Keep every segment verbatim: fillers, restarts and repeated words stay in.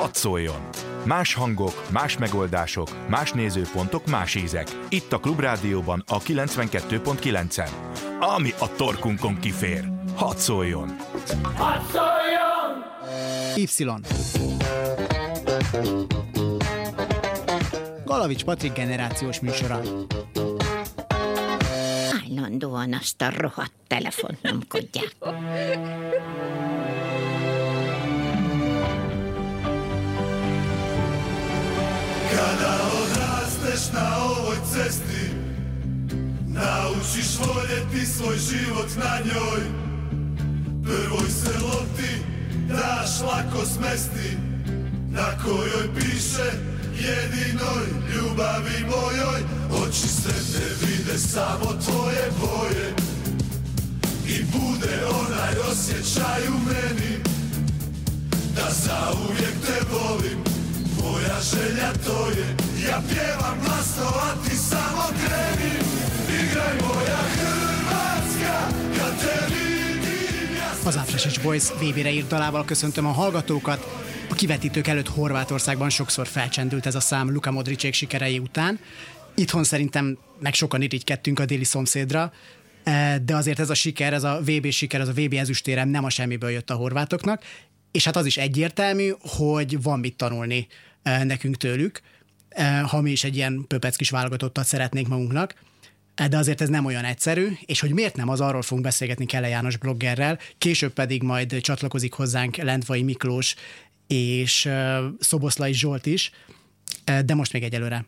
Hadd szóljon! Más hangok, más megoldások, más nézőpontok, más ízek. Itt a Klubrádióban a kilencvenkettő pont kilencen. Ami a torkunkon kifér. Hadd szóljon! Hadd szóljon! Y. Galavics Patrik generációs műsora. Állandóan azt a rohadt telefonnomkodják. Kada odrasteš na ovoj cesti, naučiš voljeti svoj život na njoj. Prvoj se loti, daš lako smesti, na kojoj piše jedinoj ljubavi mojoj. Oči se ne vide, samo tvoje boje, i bude onaj osjećaj u meni, da zauvijek te volim. Moja želja to je, ja pjevam glasno, a ti samo kreni. Igraj moja Hrvatska, kad te vidim ja... Az A Fresh Boys vé bére írt dalával köszöntöm a hallgatókat. A kivetítők előtt Horvátországban sokszor felcsendült ez a szám Luka Modricék sikerei után. Itthon szerintem meg sokan irigykedtünk a déli szomszédra, de azért ez a siker, ez a vé bé siker, ez a vé bé ezüstérem nem a semmiből jött a horvátoknak, és hát az is egyértelmű, hogy van mit tanulni nekünk tőlük, ha mi is egy ilyen pöpec kis válogatottat szeretnénk magunknak, de azért ez nem olyan egyszerű, és hogy miért nem, az arról fogunk beszélgetni Kele János bloggerrel, később pedig majd csatlakozik hozzánk Lendvai Miklós és Szoboszlai Zsolt is, de most még egyelőre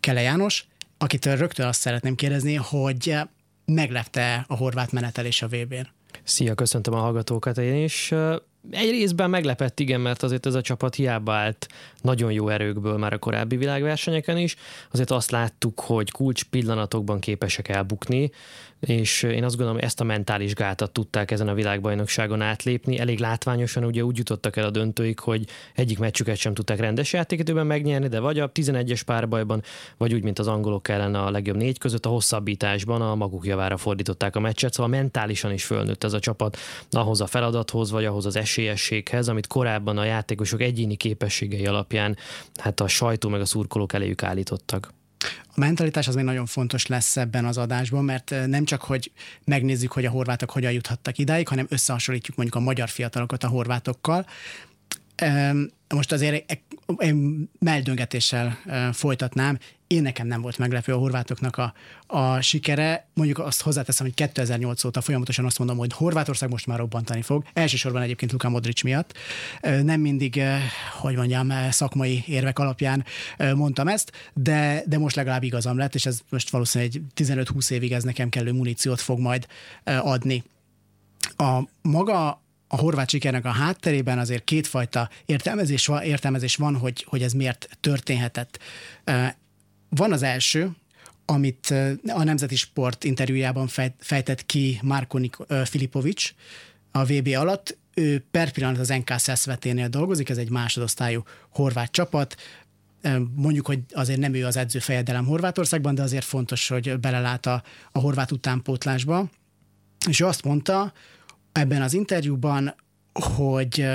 Kele János, akitől rögtön azt szeretném kérdezni, hogy meglepte a horvát menetelés a vé bén. Szia, köszöntöm a hallgatókat én is. Egy részben meglepett, igen, mert azért ez a csapat hiába állt nagyon jó erőkből már a korábbi világversenyeken is. Azért azt láttuk, hogy kulcs pillanatokban képesek elbukni, és én azt gondolom, ezt a mentális gátat tudták ezen a világbajnokságon átlépni. Elég látványosan ugye úgy jutottak el a döntőig, hogy egyik meccsüket sem tudták rendes játékidőben megnyerni, de vagy a tizenegyes párbajban, vagy úgy, mint az angolok ellen a legjobb négy között, a hosszabbításban a maguk javára fordították a meccset, szóval mentálisan is fölnőtt ez a csapat ahhoz a feladathoz, vagy ahhoz az esélyességhez, amit korábban a játékosok egyéni képességei alapján hát a sajtó meg a szurkolók eléjük állítottak. A mentalitás az még nagyon fontos lesz ebben az adásban, mert nem csak, hogy megnézzük, hogy a horvátok hogyan juthattak idáig, hanem összehasonlítjuk mondjuk a magyar fiatalokat a horvátokkal. Most azért én melldöngetéssel folytatnám, én nekem nem volt meglepő a horvátoknak a, a sikere, mondjuk azt hozzáteszem, hogy kétezer-nyolc óta folyamatosan azt mondom, hogy Horvátország most már robbantani fog, elsősorban egyébként Luka Modrić miatt, nem mindig, hogy mondjam, szakmai érvek alapján mondtam ezt, de, de most legalább igazam lett, és ez most valószínűleg tizenöt-húsz évig ez nekem kellő muníciót fog majd adni. A maga A horvát sikernek a hátterében azért kétfajta értelmezés, értelmezés van, hogy, hogy ez miért történhetett. Van az első, amit a Nemzeti Sport interjújában fejtett ki Marko Filipovics a vé bé alatt. Ő per pillanat az en ká Szeszveténél dolgozik, ez egy másodosztályú horvát csapat. Mondjuk, hogy azért nem ő az edzőfejedelem Horvátországban, de azért fontos, hogy belelát a, a horvát utánpótlásba. És ő azt mondta ebben az interjúban, hogy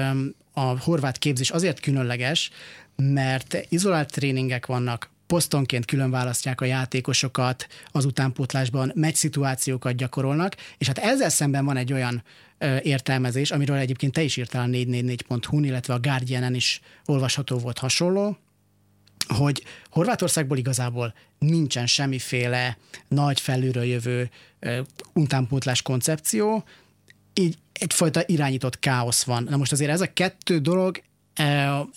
a horvát képzés azért különleges, mert izolált tréningek vannak, posztonként külön választják a játékosokat, az utánpótlásban meccsszituációkat gyakorolnak, és hát ezzel szemben van egy olyan értelmezés, amiről egyébként te is írtál a négy négy négy pont hu-n, illetve a Guardianen is olvasható volt hasonló, hogy Horvátországból igazából nincsen semmiféle nagy felülről jövő utánpótlás koncepció, így egyfajta irányított káosz van. Na most azért ez a kettő dolog,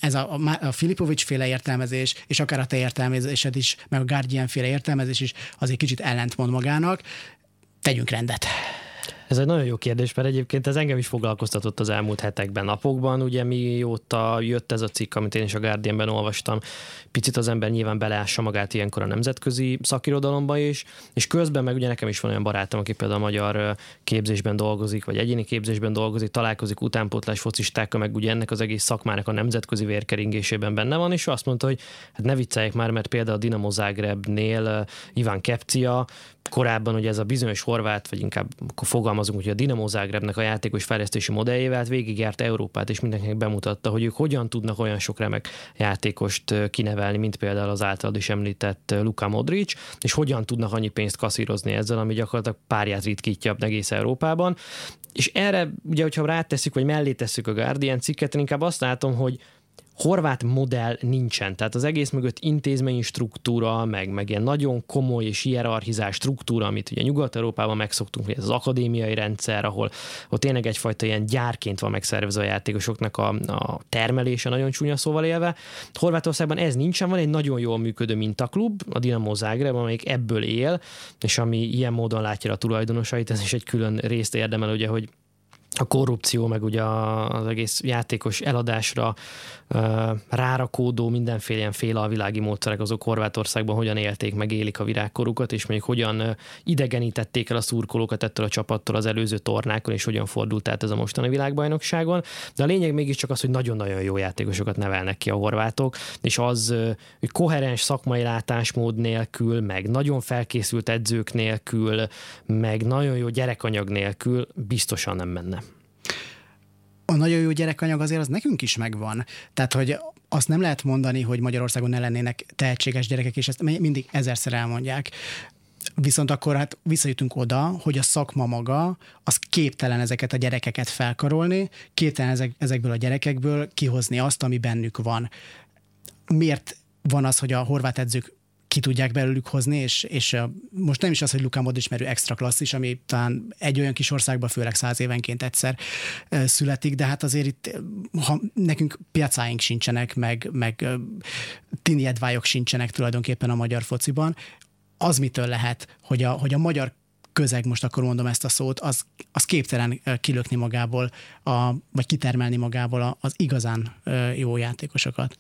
ez a, a Filipovics féle értelmezés, és akár a te értelmezésed is, meg a Guardian féle értelmezés is azért kicsit ellentmond magának. Tegyünk rendet. Ez egy nagyon jó kérdés, mert egyébként ez engem is foglalkoztatott az elmúlt hetekben, napokban. Ugye mióta jött ez a cikk, amit én is a Guardianben olvastam, picit az ember nyilván beleássa magát ilyenkor a nemzetközi szakirodalomba is, és közben meg ugye nekem is van olyan barátom, aki például a magyar képzésben dolgozik, vagy egyéni képzésben dolgozik, találkozik utánpótlás focistákkal, meg ugye ennek az egész szakmának a nemzetközi vérkeringésében benne van, és ő azt mondta, hogy hát ne vicceljék már, mert például a Dinamo Zagrebnél Ivan Kepčija korábban ugye ez a bizonyos horvát, vagy inkább fogalmazás fogalmazunk, hogy a Dinamo Zagrebnek a játékos fejlesztési modelljével végigjárt Európát, és mindenkinek bemutatta, hogy ők hogyan tudnak olyan sok remek játékost kinevelni, mint például az általad is említett Luka Modrić, és hogyan tudnak annyi pénzt kasszírozni ezzel, ami gyakorlatilag párját ritkítja egész Európában. És erre, ugye, hogyha rátesszük, vagy mellé tesszük a Guardian cikket, inkább azt látom, hogy horvát modell nincsen, tehát az egész mögött intézményi struktúra, meg, meg ilyen nagyon komoly és hierarchizált struktúra, amit ugye Nyugat-Európában megszoktunk, hogy ez az akadémiai rendszer, ahol ott tényleg egyfajta ilyen gyárként van megszervezve a játékosoknak a, a termelése, nagyon csúnya szóval élve. Horvátországban ez nincsen, van egy nagyon jól működő mintaklub, a Dinamo Zagreb, amelyik ebből él, és ami ilyen módon látja a tulajdonosait, ez is egy külön részt érdemel, ugye, hogy a korrupció, meg ugye az egész játékos eladásra rárakódó mindenféle ilyen félalvilági módszerek, azok Horvátországban hogyan élték, meg élik a virágkorukat, és mondjuk hogyan idegenítették el a szurkolókat ettől a csapattól az előző tornákon, és hogyan fordult át ez a mostani világbajnokságon. De a lényeg mégiscsak az, hogy nagyon-nagyon jó játékosokat nevelnek ki a horvátok, és az, hogy koherens szakmai látásmód nélkül, meg nagyon felkészült edzők nélkül, meg nagyon jó gyerekanyag nélkül biztosan nem menne. A nagyon jó gyerekanyag azért az nekünk is megvan. Tehát, hogy azt nem lehet mondani, hogy Magyarországon ne lennének tehetséges gyerekek, és ezt mindig ezerszer elmondják. Viszont akkor hát visszajutunk oda, hogy a szakma maga, az képtelen ezeket a gyerekeket felkarolni, képtelen ezek, ezekből a gyerekekből kihozni azt, ami bennük van. Miért van az, hogy a horvát edzők ki tudják belőlük hozni, és, és most nem is az, hogy Luka Modrić, mert ő extra klasszis, ami talán egy olyan kis országban, főleg száz évenként egyszer születik, de hát azért itt, ha nekünk piacáink sincsenek, meg, meg tini edvályok sincsenek tulajdonképpen a magyar fociban, az mitől lehet, hogy a, hogy a magyar közeg, most akkor mondom ezt a szót, az, az képtelen kilökni magából, a, vagy kitermelni magából az igazán jó játékosokat.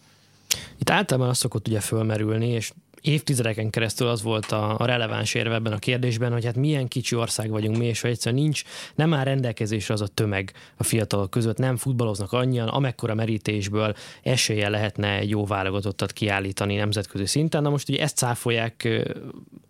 Itt általában az szokott ugye fölmerülni, és évtizedeken keresztül az volt a, a releváns érve ebben a kérdésben, hogy hát milyen kicsi ország vagyunk mi, és ha egyszerűen nincs, nem áll rendelkezésre az a tömeg a fiatalok között, nem futballoznak annyian, amekkora merítésből esélye lehetne egy jó válogatottat kiállítani nemzetközi szinten. Na most ugye ezt cáfolják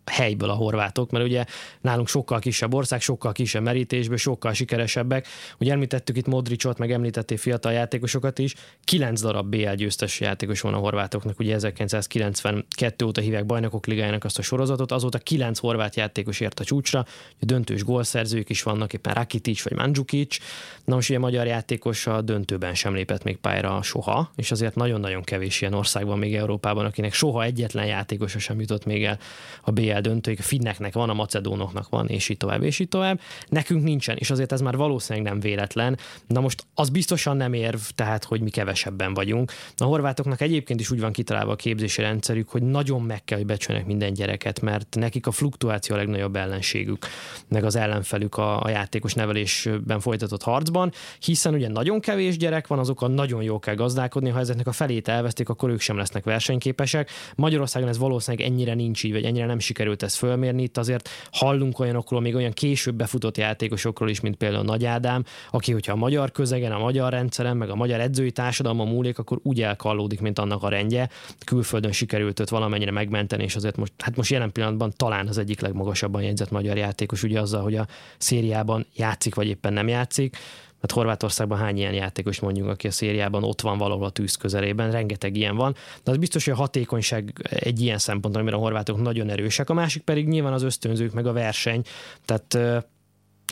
helyből a horvátok, mert ugye nálunk sokkal kisebb ország, sokkal kisebb merítésből, sokkal sikeresebbek. Ugye említettük itt Modrićot, meg említették fiatal játékosokat is, kilenc darab bé el győztes játékos van a horvátoknak, ugye ezerkilencszázkilencvenkettő óta hívják Bajnokok Ligájának azt a sorozatot, azóta kilenc horvát játékos ért a csúcsra, a döntős gólszerzők is vannak, éppen Rakitić vagy Mandzukic. Na most ugye magyar játékos a döntőben sem lépett még pályára soha, és azért nagyon-nagyon kevés ilyen országban még Európában, akinek soha egyetlen játékosa sem jutott még el a bé el döntőig. A finneknek van, a macedónoknak van, és így tovább, és így tovább. Nekünk nincsen, és azért ez már valószínűleg nem véletlen. Na most az biztosan nem érv, tehát hogy mi kevesebben vagyunk. A horvátoknak egyébként is úgy van kitalálva a képzési rendszerük, hogy nagyon meg kell, hogy becsüljenek minden gyereket, mert nekik a fluktuáció a legnagyobb ellenségük, meg az ellenfelük a, a játékos nevelésben folytatott harcban, hiszen ugye nagyon kevés gyerek van, azokkal nagyon jól kell gazdálkodni, ha ezeknek a felét elvesztik, akkor ők sem lesznek versenyképesek. Magyarországon ez valószínűleg ennyire nincs így, vagy ennyire nem sikerült ezt fölmérni. Itt azért hallunk olyanokról, még olyan később befutott játékosokról is, mint például Nagy Ádám, aki, hogyha a magyar közegen, a magyar rendszeren, meg a magyar edzői társadalma múlik, akkor úgy elkallódik, mint annak a rendje. Külföldön sikerült őt valamennyire megmenteni, és azért most, hát most jelen pillanatban talán az egyik legmagasabban jegyzett magyar játékos, ugye azzal, hogy a szériában játszik, vagy éppen nem játszik. Hát Horvátországban hány ilyen játékos mondjuk, aki a szériában ott van valahol a tűz közelében, rengeteg ilyen van. De az biztos, hogy a hatékonyság egy ilyen szempont, amire a horvátok nagyon erősek, a másik pedig nyilván az ösztönzők, meg a verseny. Tehát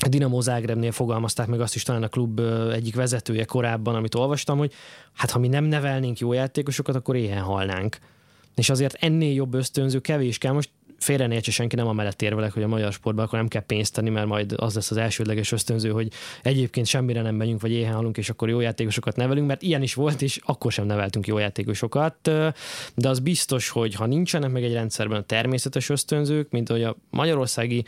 a Dinamo Zagrebnél fogalmazták meg azt is talán a klub egyik vezetője korábban, amit olvastam, hogy hát ha mi nem nevelnénk jó játékosokat, akkor éhen halnánk. És azért ennél jobb ösztönző kevés kell. Most félre ne értse senki, nem amellett érvelek, hogy a magyar sportban akkor nem kell pénzt tenni, mert majd az lesz az elsődleges ösztönző, hogy egyébként semmire nem megyünk, vagy éhen halunk, és akkor jó játékosokat nevelünk, mert ilyen is volt, és akkor sem neveltünk jó játékosokat. De az biztos, hogy ha nincsenek meg egy rendszerben a természetes ösztönzők, mint hogy a magyarországi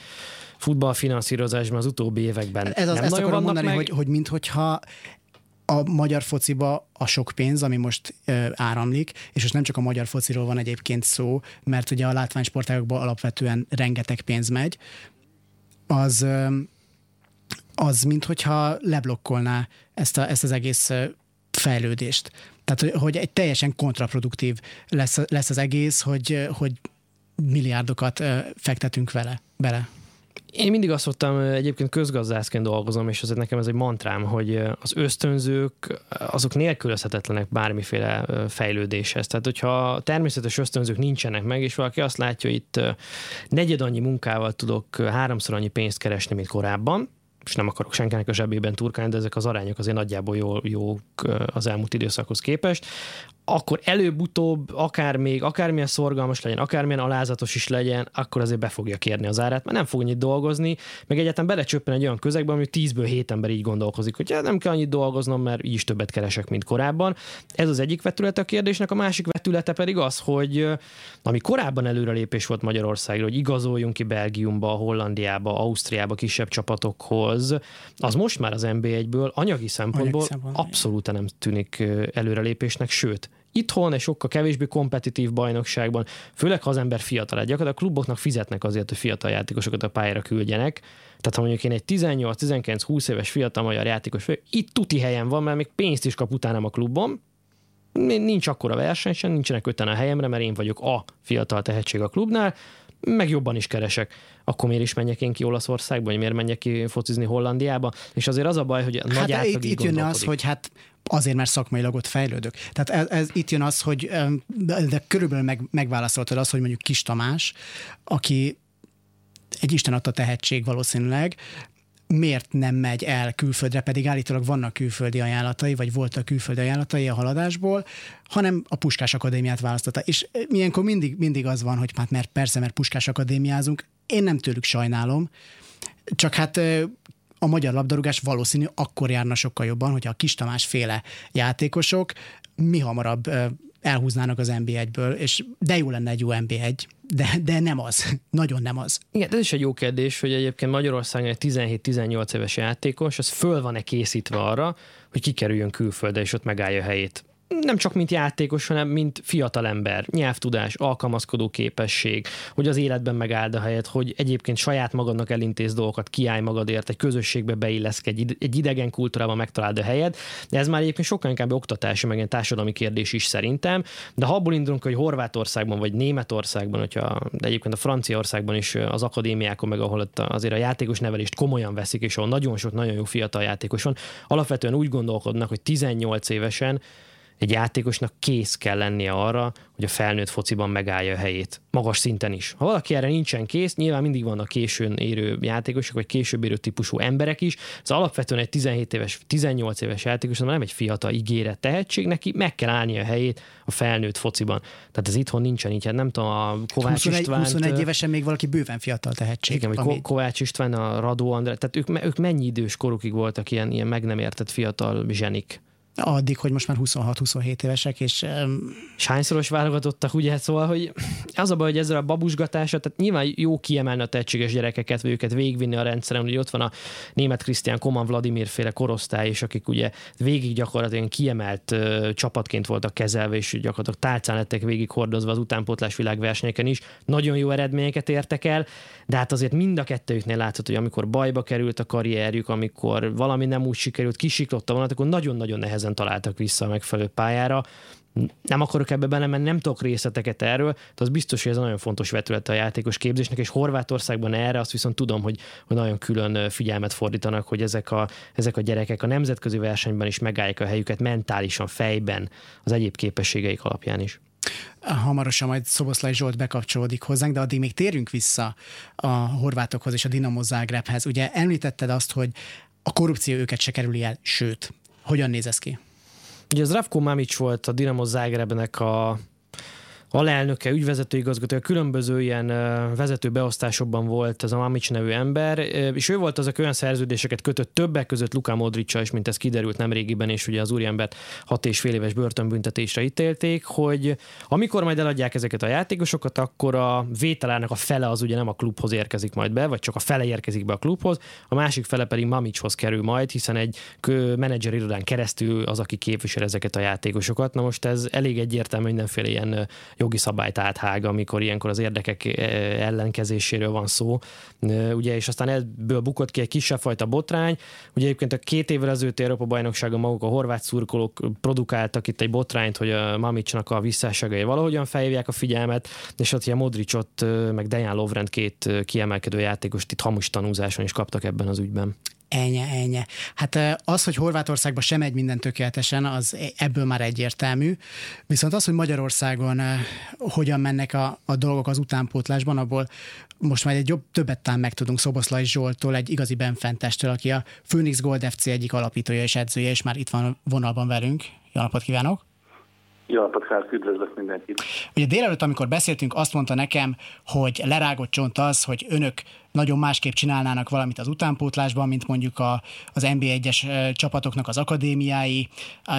futballfinanszírozásban az utóbbi években ez az, nem nagyon vannak mondani, meg. Hogy, hogy minthogyha a magyar fociba a sok pénz, ami most ö, áramlik, és most nem csak a magyar fociról van egyébként szó, mert ugye a látványsportágokból alapvetően rengeteg pénz megy, az, ö, az minthogyha leblokkolná ezt, a, ezt az egész ö, fejlődést. Tehát, hogy egy teljesen kontraproduktív lesz, lesz az egész, hogy, hogy milliárdokat ö, fektetünk vele, bele. Én mindig azt szoktam, egyébként közgazdászként dolgozom, és azért nekem ez egy mantrám, hogy az ösztönzők azok nélkülözhetetlenek bármiféle fejlődéshez. Tehát, hogyha természetes ösztönzők nincsenek meg, és valaki azt látja, hogy itt negyed annyi munkával tudok háromszor annyi pénzt keresni, mint korábban, és nem akarok senkinek a zsebében turkálni, de ezek az arányok azért nagyjából jó, jók az elmúlt időszakhoz képest, akkor előbb-utóbb, akár még, akármilyen szorgalmas legyen, akármilyen alázatos is legyen, akkor azért be fogja kérni az árát, mert nem fog annyit dolgozni, meg egyáltalán belecsöppen egy olyan közegbe, ami tízből hét ember így gondolkozik, hogy ja, nem kell annyit dolgoznom, mert így is többet keresek, mint korábban. Ez az egyik vetülete a kérdésnek, a másik vetülete pedig az, hogy ami korábban előrelépés volt Magyarországra, hogy igazoljunk ki Belgiumba, Hollandiába, Ausztriába, kisebb csapatokhoz, az most már az en bé egyből anyagi szempontból, szempontból abszolút nem tűnik előrelépésnek, sőt, itthon és sokkal kevésbé kompetitív bajnokságban, főleg ha az ember fiatal, gyakorlatilag a kluboknak fizetnek azért, hogy fiatal játékosokat a pályára küldjenek. Tehát ha mondjuk én egy tizennyolc, tizenkilenc, húsz éves fiatal magyar játékos vagyok, itt tuti helyen van, mert még pénzt is kap utánam a klubom, nincs akkora verseny sem, nincsenek öten a helyemre, mert én vagyok a fiatal tehetség a klubnál, meg jobban is keresek. Akkor miért is menjek én ki Olaszországba, vagy miért menjek ki focizni Hollandiába? És azért az a baj, hogy nagy hát átlag itt, itt jönne az, hogy hát azért, mert szakmailag ott fejlődök. Tehát ez, ez, itt jön az, hogy de, de körülbelül meg, megválaszoltad azt, hogy mondjuk Kis Tamás, aki egy Isten adta tehetség valószínűleg, miért nem megy el külföldre, pedig állítólag vannak külföldi ajánlatai, vagy voltak külföldi ajánlatai a haladásból, hanem a Puskás Akadémiát választotta. És ilyenkor mindig, mindig az van, hogy hát mert persze, mert Puskás Akadémiázunk, én nem tőlük sajnálom, csak hát a magyar labdarúgás valószínű akkor járna sokkal jobban, hogyha a Kis Tamás féle játékosok mi hamarabb elhúznának az en bé egyből, és de jó lenne egy jó en bé egy, de, de nem az, nagyon nem az. Igen, ez is egy jó kérdés, hogy egyébként Magyarországon egy tizenhét-tizennyolc éves játékos, az föl van-e készítve arra, hogy kikerüljön külföldre, és ott megállja a helyét. Nem csak mint játékos, hanem mint fiatalember, nyelvtudás, alkalmazkodó képesség, hogy az életben megáld a helyet, hogy egyébként saját magadnak elintéz dolgokat, kiállj magadért, egy közösségbe beilleszkedj, egy idegen kultúrában megtaláld a helyed. De ez már egyébként sokkal inkább oktatási, meg egy társadalmi kérdés is szerintem. De ha abból indulunk, hogy Horvátországban, vagy Németországban, hogyha, de egyébként a Franciaországban is az akadémiákon, meg ahol azért a játékos nevelést komolyan veszik, és ahol nagyon sok nagyon jó fiatal játékos van, alapvetően úgy gondolkodnak, hogy tizennyolc évesen egy játékosnak kész kell lennie arra, hogy a felnőtt fociban megállja a helyét. Magas szinten is. Ha valaki erre nincsen kész, nyilván mindig vannak későn érő játékosok, vagy később érő típusú emberek is. Ez alapvetően egy tizenhét éves, tizennyolc éves játékos, hanem nem egy fiatal ígéret tehetség, neki meg kell állnia a helyét a felnőtt fociban. Tehát ez itthon nincsen így. Hát nem tudom, a Kovács István. huszonegy évesen még valaki bőven fiatal tehetség. Igen, ami... Kovács István, a Radu Andrei, tehát ők, ők mennyi idős korukig voltak ilyen, ilyen meg nem értett fiatal zsenik. Addig, hogy most már huszonhat-huszonhét évesek, és... Um... és hányszoros válogatottak, ugye? Szóval, hogy az a baj, hogy ezzel a babusgatása, tehát nyilván jó kiemelni a tehetséges gyerekeket, vagy őket végigvinni a rendszeren, ugye ott van a német Krisztián Koman, Vladimir féle korosztály, és akik ugye végig gyakorlatilag kiemelt uh, csapatként voltak kezelve, és gyakorlatilag tálcán lettek végig hordozva az utánpótlás világversenyeken is. Nagyon jó eredményeket értek el, de hát azért mind a kettőjüknél látszott, hogy amikor bajba került a karrierjük, amikor valami nem úgy sikerült, kisiklotta volna, akkor nagyon-nagyon nehéz találtak vissza a megfelelő pályára. Nem akarok ebbe benne, mert nem tudok részleteket erről, de az biztos, hogy ez nagyon fontos vetülete a játékos képzésnek, és Horvátországban erre azt viszont tudom, hogy, hogy nagyon külön figyelmet fordítanak, hogy ezek a, ezek a gyerekek a nemzetközi versenyben is megállják a helyüket mentálisan, fejben, az egyéb képességeik alapján is. Hamarosan majd Szoboszlai Zsolt bekapcsolódik hozzánk, de addig még térjünk vissza a horvátokhoz és a Dinamo Zagrebhez. Ugye említetted azt, hogy a korrupció őket se kerüli el, sőt. Hogyan néz ez ki? Ugye Zdravko Mamić volt a Dinamo Zagrebnek a alelnöke, ügyvezető igazgatója, különböző ilyen vezető beosztásokban volt ez a Mamić nevű ember, és ő volt az, aki olyan szerződéseket kötött többek között Luka Modrićsal is, mint ez kiderült nemrégiben, és ugye az úriembert hat és fél éves börtönbüntetésre ítélték, hogy amikor majd eladják ezeket a játékosokat, akkor a vételának a fele az ugye nem a klubhoz érkezik majd be, vagy csak a fele érkezik be a klubhoz, a másik fele pedig Mamićhoz kerül majd, hiszen egy menedzser irodán keresztül az, aki képvisel ezeket a játékosokat. Na most ez elég egyértelmű mindenféle ilyen jogi szabályt áthág, amikor ilyenkor az érdekek ellenkezéséről van szó. Ugye, és aztán ebből bukott ki egy kisebb fajta botrány. Ugye egyébként a két évvel ezelőtti Európa-bajnokságon maguk a horvát szurkolók produkáltak itt egy botrányt, hogy a Mamićnak a visszáságai valahogyan felhívják a figyelmet, és ott ugye Modrićot, meg Dejan Lovrent, két kiemelkedő játékost itt hamus tanúzáson is kaptak ebben az ügyben. Ennyi, ennyi. Hát az, hogy Horvátországban sem megy minden tökéletesen, az ebből már egyértelmű. Viszont az, hogy Magyarországon hogyan mennek a, a dolgok az utánpótlásban, abból most már egy jobb többet tám megtudunk Szoboszlai Zsolttól, egy igazi benfentestől, aki a Phoenix Gold ef cé egyik alapítója és edzője, és már itt van vonalban velünk. Jó napot kívánok! Jó napot, Kárk, üdvözlök mindenkit! Ugye délelőtt, amikor beszéltünk, azt mondta nekem, hogy lerágott csont az, hogy önök nagyon másképp csinálnának valamit az utánpótlásban, mint mondjuk a, az en bé egyes csapatoknak az akadémiái,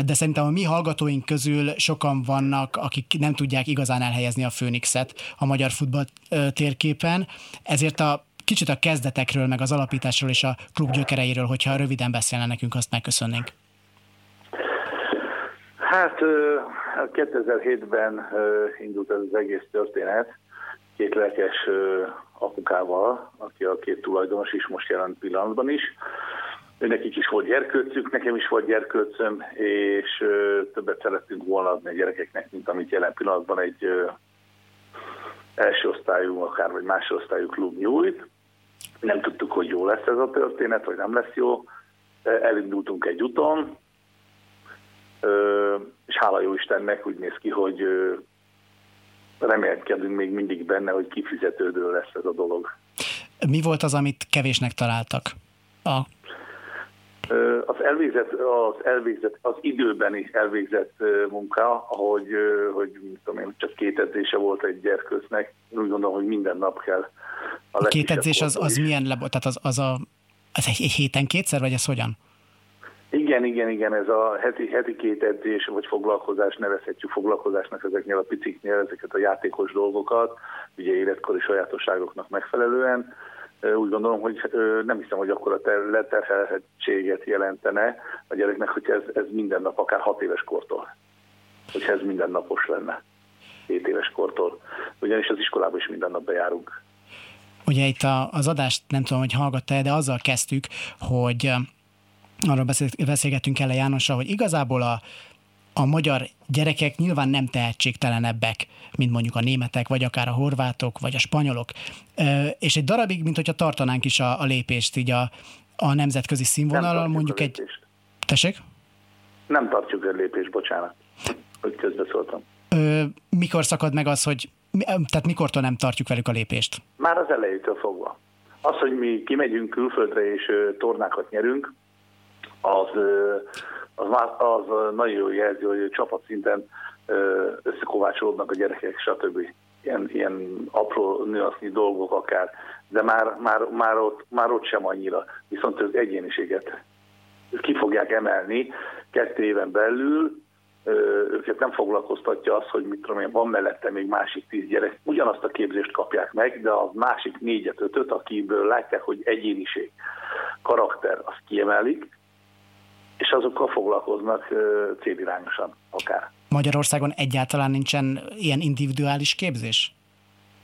de szerintem a mi hallgatóink közül sokan vannak, akik nem tudják igazán elhelyezni a Phoenixet a magyar futball térképen, ezért a kicsit a kezdetekről, meg az alapításról és a klub gyökereiről, hogyha röviden beszélne nekünk, azt megköszönnénk. Hát kétezer-hétben indult ez az egész történet két lelkes apukával, aki a két tulajdonos is most jelen pillanatban is. Nekik is volt gyerkőcük, nekem is volt gyerkőcöm, és többet szerettünk volna adni a gyerekeknek, mint amit jelen pillanatban egy első osztályú, akár vagy másodosztályú klub nyújt. Nem tudtuk, hogy jó lesz ez a történet, vagy nem lesz jó. Elindultunk egy úton, és hála jó Istennek úgy néz ki, hogy remélkedünk még mindig benne, hogy kifizetődő lesz ez a dolog. Mi volt az, amit kevésnek találtak? A... Az, elvégzett, az, elvégzett, az időbeni elvégzett munka, ahogy hogy, tudom én, csak két edzése volt egy gyerkőcnek, úgy gondolom, hogy minden nap kell. A, a két edzés az, az milyen lebo... Tehát az, az, a, az egy héten kétszer, vagy ez hogyan? Igen, igen, igen, ez a heti, heti két edzés, vagy foglalkozás, nevezhetjük foglalkozásnak ezeknél a piciknél, ezeket a játékos dolgokat, ugye életkori sajátosságoknak megfelelően. Úgy gondolom, hogy nem hiszem, hogy akkora leterhelhetséget jelentene a gyereknek, hogy ez, ez minden nap, akár hat éves kortól, hogyha ez mindennapos lenne, hét éves kortól. Ugyanis az iskolában is minden nap bejárunk. Ugye itt az adást nem tudom, hogy hallgatta-e, de azzal kezdtük, hogy... Arról beszélgettünk Kele Jánossal, hogy igazából a, a magyar gyerekek nyilván nem tehetségtelenebbek, mint mondjuk a németek, vagy akár a horvátok, vagy a spanyolok. És egy darabig, mint hogyha tartanánk is a, a lépést így a, a nemzetközi színvonalon, mondjuk egy... Tessék? Nem tartjuk a lépést, bocsánat, hogy közbeszóltam. Ö, mikor szakad meg az, hogy... Tehát mikortól nem tartjuk velük a lépést? Már az elejétől fogva. Az, hogy mi kimegyünk külföldre és tornákat nyerünk, Az, az, az nagyon jó jelző, hogy csapatszinten összekovácsolódnak a gyerekek, stb. Ilyen, ilyen apró nüansznyi dolgok akár, de már, már, már, ott, már ott sem annyira. Viszont az egyéniséget ki fogják emelni kettő éven belül, őket nem foglalkoztatja az, hogy mit tudom én, van mellette még másik tíz gyerek, ugyanazt a képzést kapják meg, de a másik négyet, ötöt, akiből látják, hogy egyéniség, karakter, azt kiemelik, és azokkal foglalkoznak célirányosan akár. Magyarországon egyáltalán nincsen ilyen individuális képzés?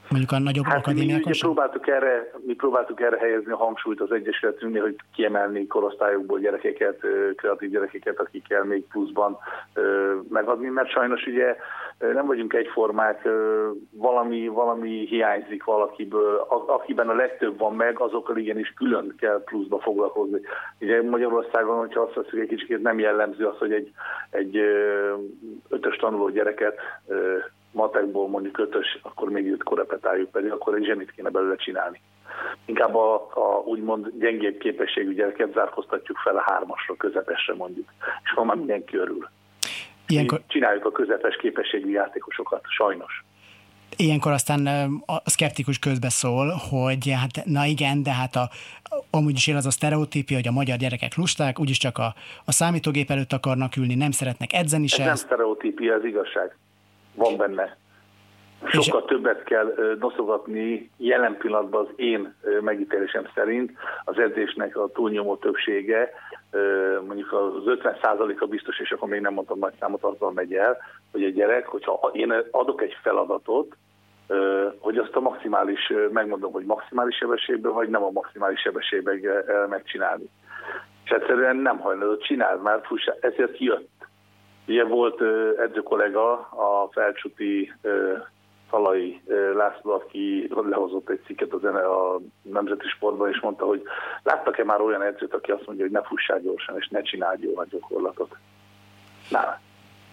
Mondjuk a nagyobb hát akadémiákon mi, próbáltuk erre, mi próbáltuk erre helyezni a hangsúlyt az egyesületünknél, hogy kiemelni korosztályokból gyerekeket, kreatív gyerekeket, akikkel még pluszban megadni, mert sajnos ugye nem vagyunk egyformák, valami, valami hiányzik valakiből, akiben a legtöbb van meg, azokkal igenis külön kell pluszba foglalkozni. Ugye Magyarországon, hogyha azt veszük, egy kicsit nem jellemző az, hogy egy, egy ötös tanuló gyereket matekból mondjuk ötös, akkor még őt korepetáljuk, pedig akkor egy zsenit kéne belőle csinálni. Inkább a, a úgymond gyengébb képességű gyereket zárkoztatjuk fel a hármasra, közepesre mondjuk. És van már mindenki örül. Ilyenkor... Csináljuk a közepes képességű játékosokat, sajnos. Ilyenkor aztán a szkeptikus közbeszól, hogy hát na igen, de hát a, amúgy is él az a sztereotípia, hogy a magyar gyerekek lusták, úgyis csak a, a számítógép előtt akarnak ülni, nem szeretnek edzeni se. Ez nem sztereotípia, az igazság. Van benne. Sokkal többet kell noszogatni jelen pillanatban az én megítélésem szerint. Az edzésnek a túlnyomó többsége, mondjuk az ötven százaléka biztos, és akkor még nem mondtam nagy számot, azzal megy el, hogy a gyerek, hogyha én adok egy feladatot, hogy azt a maximális, megmondom, hogy maximális sebességben, vagy nem a maximális sebességben megcsinálni. És egyszerűen nem hajlandó, csinál már, fussá, ezért jött. Ugye volt edző kollega, a felcsuti Talai László, aki lehozott egy cikket az a Nemzeti Sportban, és mondta, hogy láttak-e már olyan edzőt, aki azt mondja, hogy ne fussál gyorsan, és ne csinálj jól a gyakorlatot. Na,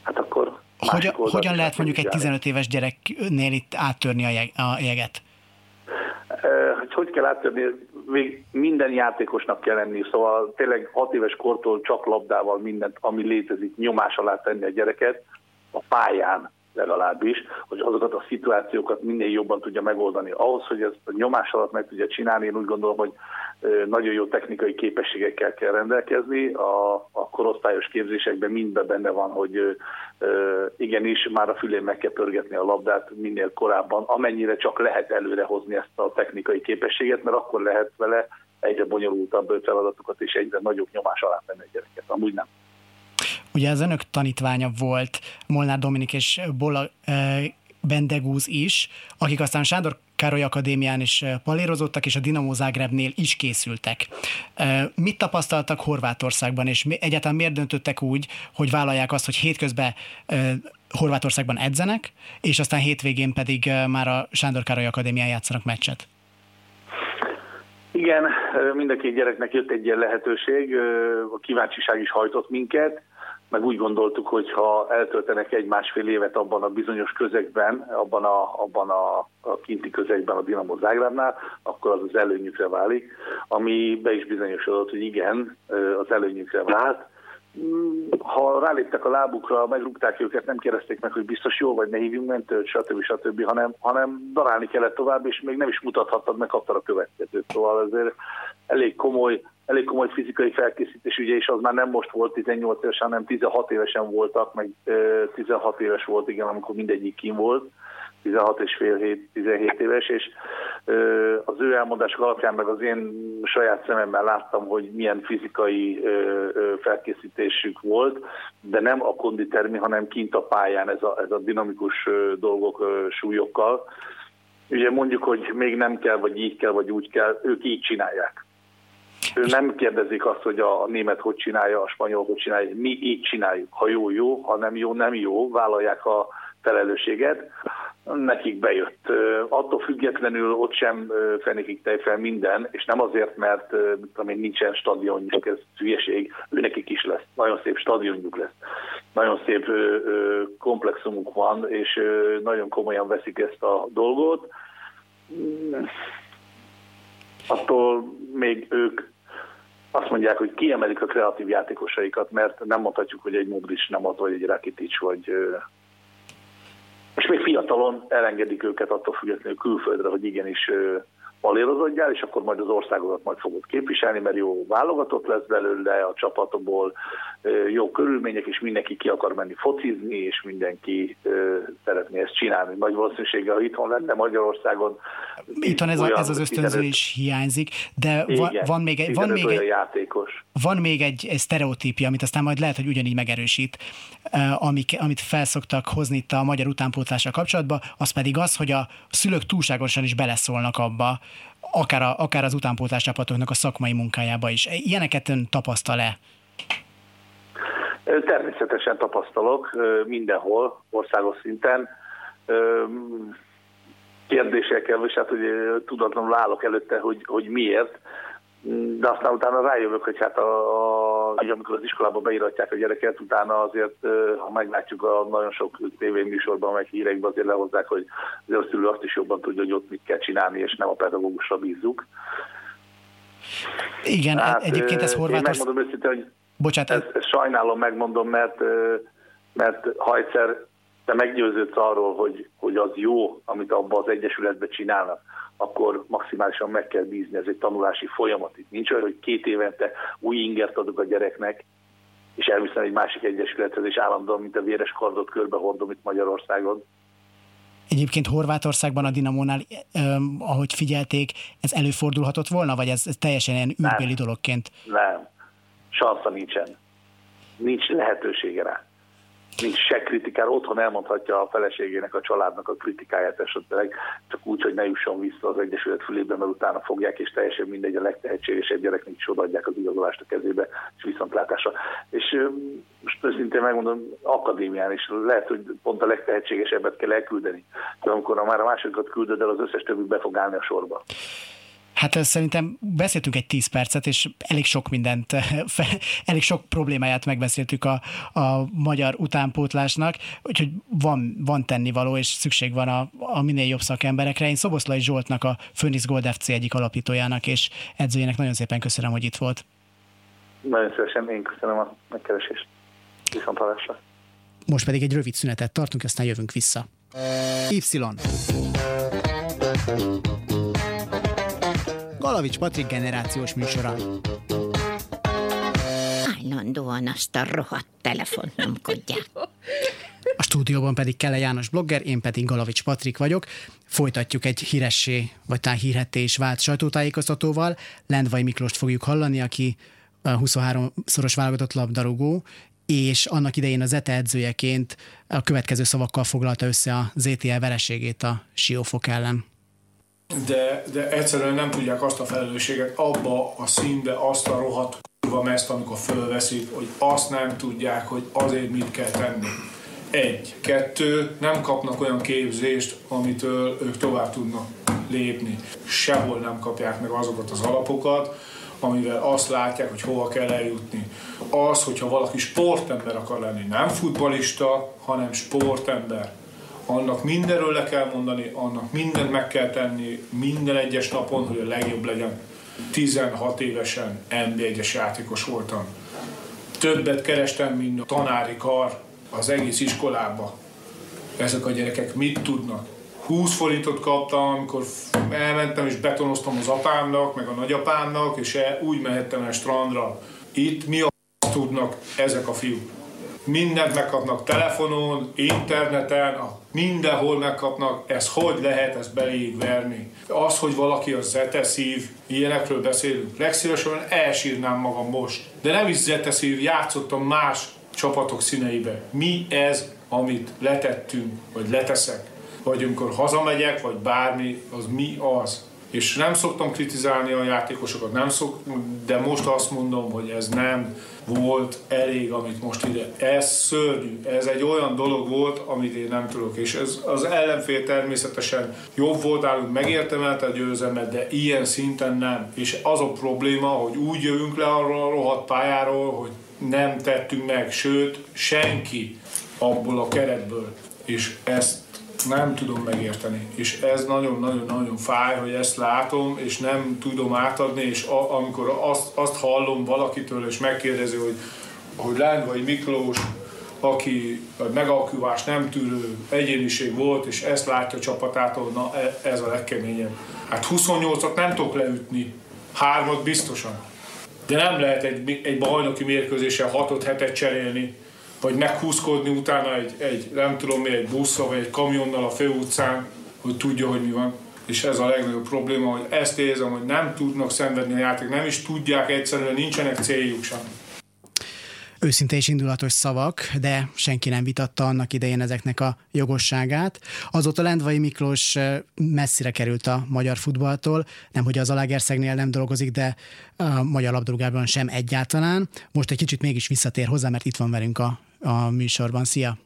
hát akkor... Hogyan, hogyan lehet mondjuk egy tizenöt éves gyereknél itt áttörni a, jeg, a jeget? Hogy, hogy kell áttörni? Még minden játékosnak kell lenni, szóval tényleg hat éves kortól csak labdával mindent, ami létezik, nyomás alá tenni a gyereket, a pályán legalábbis, hogy azokat a szituációkat minél jobban tudja megoldani. Ahhoz, hogy ezt a nyomás alatt meg tudja csinálni, én úgy gondolom, hogy nagyon jó technikai képességekkel kell rendelkezni. A, a korosztályos képzésekben mindben benne van, hogy igenis már a fülén meg kell pörgetni a labdát minél korábban, amennyire csak lehet előrehozni ezt a technikai képességet, mert akkor lehet vele egyre bonyolultabb feladatokat és egyre nagyobb nyomás alá tenni a gyereket. Amúgy nem. Ugye az önök tanítványa volt Molnár Dominik és Bola Bendegúz is, akik aztán Sándor Károly Akadémián is palérozottak, és a Dinamo Zagrebnél is készültek. Mit tapasztaltak Horvátországban, és egyáltalán miért döntöttek úgy, hogy vállalják azt, hogy hétközben Horvátországban edzenek, és aztán hétvégén pedig már a Sándor Károly Akadémián játszanak meccset? Igen, mind a két gyereknek jött egy ilyen lehetőség, a kíváncsiság is hajtott minket, meg úgy gondoltuk, hogy ha eltöltenek egy-másfél évet abban a bizonyos közegben, abban a, abban a, a kinti közegben a Dinamo Zagrebnál, akkor az az előnyükre válik, ami be is bizonyosodott, hogy igen, az előnyükre vált. Ha ráléptek a lábukra, megrúgták őket, nem kérdezték meg, hogy biztos jó vagy, ne hívjunk mentőt, stb. stb., hanem, hanem darálni kellett tovább, és még nem is mutathattad, meg kaptad a következőt. Szóval azért elég komoly, elég komoly fizikai felkészítés, ugye, és az már nem most volt tizennyolc évesen, hanem tizenhat évesen voltak, meg tizenhat éves volt, igen, amikor mindegyik kín volt, tizenhat és fél, tizenhét éves, és az ő elmondások alapján, meg az én saját szememmel láttam, hogy milyen fizikai felkészítésük volt, de nem a konditermi, hanem kint a pályán ez a, ez a dinamikus dolgok súlyokkal. Ugye mondjuk, hogy még nem kell, vagy így kell, vagy úgy kell, ők így csinálják. Ő nem kérdezik azt, hogy a német hogy csinálja, a spanyol hogy csinálja, mi így csináljuk. Ha jó, jó, ha nem jó, nem jó, vállalják a felelősséget. Nekik bejött. Attól függetlenül ott sem fenékig tejfel minden, és nem azért, mert ami nincsen stadionjuk, ez hülyeség, őnekik is lesz. Nagyon szép stadionjuk lesz. Nagyon szép komplexumuk van, és nagyon komolyan veszik ezt a dolgot. Attól még ők azt mondják, hogy kiemelik a kreatív játékosaikat, mert nem mondhatjuk, hogy egy Modrić nem az, vagy egy Rakitić, vagy... És még fiatalon elengedik őket attól függetlenül külföldre, hogy igenis palérozodjál, és akkor majd az országodat majd fogod képviselni, mert jó válogatott lesz belőle a csapatból, jó körülmények, és mindenki ki akar menni focizni, és mindenki szeretné ezt csinálni. Nagy valószínűséggel, ha itthon lenne Magyarországon... Itthon ez, ez az ösztönző is hiányzik, de van, igen, van még egy... Van még egy játékos. Van még egy, egy sztereotípia, amit aztán majd lehet, hogy ugyanígy megerősít, amik, amit felszoktak hozni itt a magyar utánpótlással kapcsolatban, az pedig az, hogy a szülők túlságosan is beleszólnak abba, akár, a, akár az utánpótlás csapatoknak a szakmai munkájába is. Ilyeneket ön tapasztal-e? Természetesen tapasztalok mindenhol, országos szinten. Kérdésekkel, és hát, hogy tudatlanul állok előtte, hogy, hogy miért, de aztán utána rájövök, hogy hát a, amikor az iskolába beiratják a gyereket, utána azért, ha meglátjuk a nagyon sok tévéműsorban, meg hírekben azért lehozzák, hogy az szülő azt is jobban tudja, hogy ott mit kell csinálni, és nem a pedagógusra bízzuk. Igen, hát, egyébként ez Horvátország... Megmondom őszintén, hogy Bocsánat, ezt, ezt sajnálom, megmondom, mert, mert ha egyszer te meggyőződsz arról, hogy, hogy az jó, amit abban az egyesületben csinálnak, akkor maximálisan meg kell bízni, ez egy tanulási folyamat. Itt nincs olyan, hogy két évente új ingert adok a gyereknek, és elviszem egy másik egyesülethez, és állandóan, mint a véres kardot körbehordom itt Magyarországon. Egyébként Horvátországban a Dinamónál, ahogy figyelték, ez előfordulhatott volna, vagy ez, ez teljesen ilyen űrbéli dologként? Nem, sansza nincsen. Nincs lehetősége rá. Nincs se kritikára, otthon elmondhatja a feleségének, a családnak a kritikáját esetleg, csak úgy, hogy ne jusson vissza az Egyesület fülében, mert utána fogják, és teljesen mindegy, a legtehetségesebb gyereknek is odaadják az igazolást a kezébe, és viszontlátásra. És most őszintén megmondom, akadémián is lehet, hogy pont a legtehetségesebbet kell elküldeni, de amikor már a másokat küldöd el, az összes többi be fog állni a sorba. Hát szerintem beszéltünk egy tíz percet, és elég sok mindent, elég sok problémáját megbeszéltük a, a magyar utánpótlásnak, úgyhogy van, van tennivaló, és szükség van a, a minél jobb szakemberekre. Én Szoboszlai Zsoltnak, a Phoenix Gold ef cé egyik alapítójának és edzőjének nagyon szépen köszönöm, hogy itt volt. Nagyon szívesen, én köszönöm a megkeresést. Viszontlátásra. Most pedig egy rövid szünetet tartunk, aztán jövünk vissza. Y. Galavics Patrik generációs műsora. Állandóan azt a rohadt telefont nyomkodják. A stúdióban pedig Kele János blogger, én pedig Galavics Patrik vagyok. Folytatjuk egy híressé, vagy talán hírhetté is vált sajtótájékoztatóval. Lendvai Miklóst fogjuk hallani, aki huszonháromszoros válogatott labdarúgó, és annak idején az e té edzőjeként a következő szavakkal foglalta össze a zé té el vereségét a Siófok ellen. De, de egyszerűen nem tudják azt a felelősséget, abba a színbe azt a rohadt kurva meszt, amikor fölveszik, hogy azt nem tudják, hogy azért mit kell tenni. Egy, kettő, nem kapnak olyan képzést, amitől ők tovább tudnak lépni. Sehol nem kapják meg azokat az alapokat, amivel azt látják, hogy hova kell eljutni. Az, hogyha valaki sportember akar lenni, nem futballista, hanem sportember. Annak mindenről le kell mondani, annak mindent meg kell tenni, minden egyes napon, hogy a legjobb legyen. tizenhat évesen en bé egyes játékos voltam. Többet kerestem, mint a tanári kar az egész iskolába. Ezek a gyerekek mit tudnak? húsz forintot kaptam, amikor elmentem és betonoztam az apámnak, meg a nagyapámnak, és úgy mehettem el strandra. Itt mi a tudnak ezek a fiúk? Mindent megkapnak telefonon, interneten, mindenhol megkapnak, ez hogy lehet, ezt beléig verni. Az, hogy valaki a zeteszív, ilyenekről beszélünk, legszívesebben elsírnám magam most. De nem is zeteszív, játszottam más csapatok színeibe. Mi ez, amit letettünk, vagy leteszek? Vagy amikor hazamegyek, vagy bármi, az mi az? És nem szoktam kritizálni a játékosokat, nem szoktam, de most azt mondom, hogy ez nem volt elég, amit most ide. Ez szörnyű, ez egy olyan dolog volt, amit én nem tudok. És ez, az ellenfél természetesen jobb volt nálunk, megértemelte a győzelmet, de ilyen szinten nem. És az a probléma, hogy úgy jövünk le arról a rohadt pályáról, hogy nem tettünk meg, sőt, senki abból a keretből. És ezt nem tudom megérteni, és ez nagyon-nagyon-nagyon fáj, hogy ezt látom, és nem tudom átadni, és a, amikor azt, azt hallom valakitől, és megkérdezi, hogy, hogy Lendvai Miklós, aki megalkuvás nem tűrő egyéniség volt, és ezt látja csapatától, na ez a legkeményebb. Hát huszonnyolcat nem tudok leütni, hármat biztosan, de nem lehet egy, egy bajnoki mérkőzéssel hatot-hetet cserélni, vagy meghúzkodni utána egy, egy, nem tudom mi, egy busszal, vagy egy kamionnal a főutcán, hogy tudja, hogy mi van. És ez a legnagyobb probléma, hogy ezt érzem, hogy nem tudnak szenvedni a játék, nem is tudják egyszerűen, nincsenek céljuk sem. Őszinte és indulatos szavak, de senki nem vitatta annak idején ezeknek a jogosságát. Azóta Lendvai Miklós messzire került a magyar futballtól, nemhogy az Alágerszegnél nem dolgozik, de a magyar labdarúgásban sem egyáltalán. Most egy kicsit mégis visszatér hozzá, mert itt van velünk a a műsorban. Szia!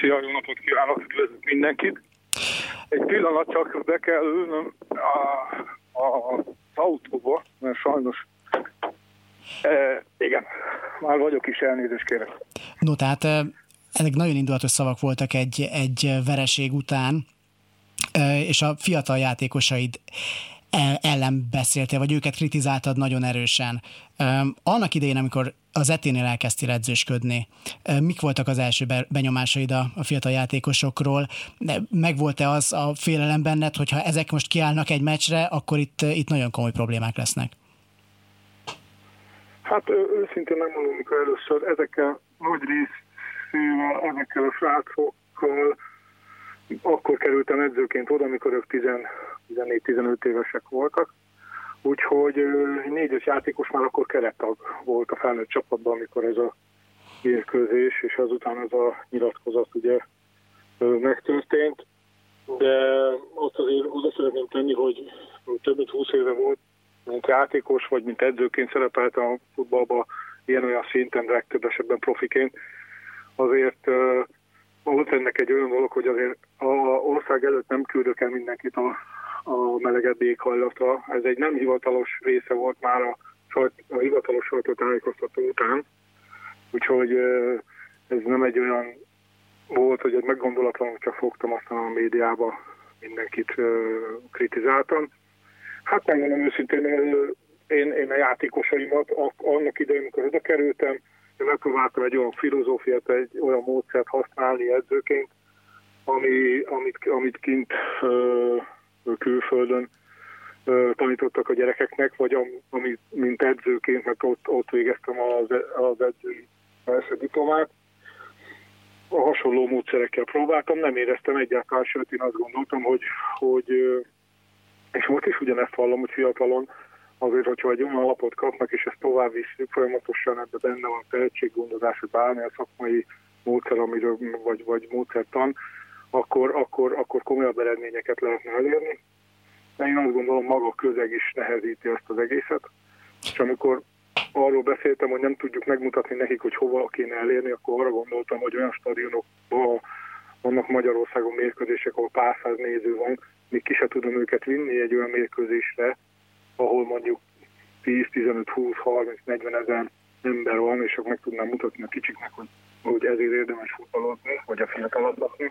Szia, jó napot kívánok, üdvözlök mindenkit! Egy pillanat csak be kell ülnöm az autóba, mert sajnos e, igen, már vagyok is, elnézést kérek. No, tehát ezek nagyon indulatos szavak voltak egy, egy vereség után, és a fiatal játékosaid ellen beszéltél, vagy őket kritizáltad nagyon erősen. Annak idején, amikor az é té-nél elkezdtél edzősködni, mik voltak az első benyomásaid a fiatal játékosokról? Megvolt-e az a félelem benned, hogyha ezek most kiállnak egy meccsre, akkor itt, itt nagyon komoly problémák lesznek? Hát őszintén megmondom, amikor először ezekkel nagy részével, ezekkel a srácokkal akkor kerültem edzőként oda, amikor ők tizennégy-tizenöt évesek voltak. Úgyhogy négyes játékos már akkor kerettag volt a felnőtt csapatban, amikor ez a mérkőzés, és azután ez a nyilatkozat ugye megtörtént. De azt azért oda szeretném tenni, hogy több mint húsz éve volt, mint játékos, vagy mint edzőként szerepeltem a futballban, ilyen-olyan szinten, de legtöbb esetben profiként. Azért volt ennek egy olyan dolog, hogy azért az ország előtt nem küldök el mindenkit a, a melegebb éghajlatra. Ez egy nem hivatalos része volt már a, sajt, a hivatalos sajtótájékoztató után. Úgyhogy ez nem egy olyan volt, hogy meggondolatlanul csak fogtam, aztán a médiában mindenkit kritizáltam. Hát megmondom őszintén, én, én a játékosaimat annak idején, amikor oda kerültem, én megpróbáltam egy olyan filozófiát, egy olyan módszert használni edzőként, ami, amit, amit kint külföldön tanítottak a gyerekeknek, vagy amit mint edzőként, mert ott, ott végeztem az, az edzői első diplomát. A hasonló módszerekkel próbáltam, nem éreztem egyáltalán, sőt én azt gondoltam, hogy, hogy és most is ugyanezt hallom, hogy fiatalon azért, hogyha egy olyan alapot kapnak, és ezt tovább visszük, folyamatosan ebben benne van tehetséggondozás, bármilyen szakmai módszer, amiről, vagy, vagy módszertan, akkor, akkor, akkor komolyabb eredményeket lehetne elérni. De én azt gondolom, maga a közeg is nehezíti ezt az egészet. És amikor arról beszéltem, hogy nem tudjuk megmutatni nekik, hogy hova kéne elérni, akkor arra gondoltam, hogy olyan stadionokban vannak Magyarországon mérkőzések, ahol pár száz néző van, még ki se tudom őket vinni egy olyan mérkőzésre, ahol mondjuk tíz, tizenöt, húsz, harminc, negyven ezer ember van, és akkor meg tudnám mutatni a kicsiknek, hogy, hogy ezért érdemes futballozni, vagy a fiatalabbaknak.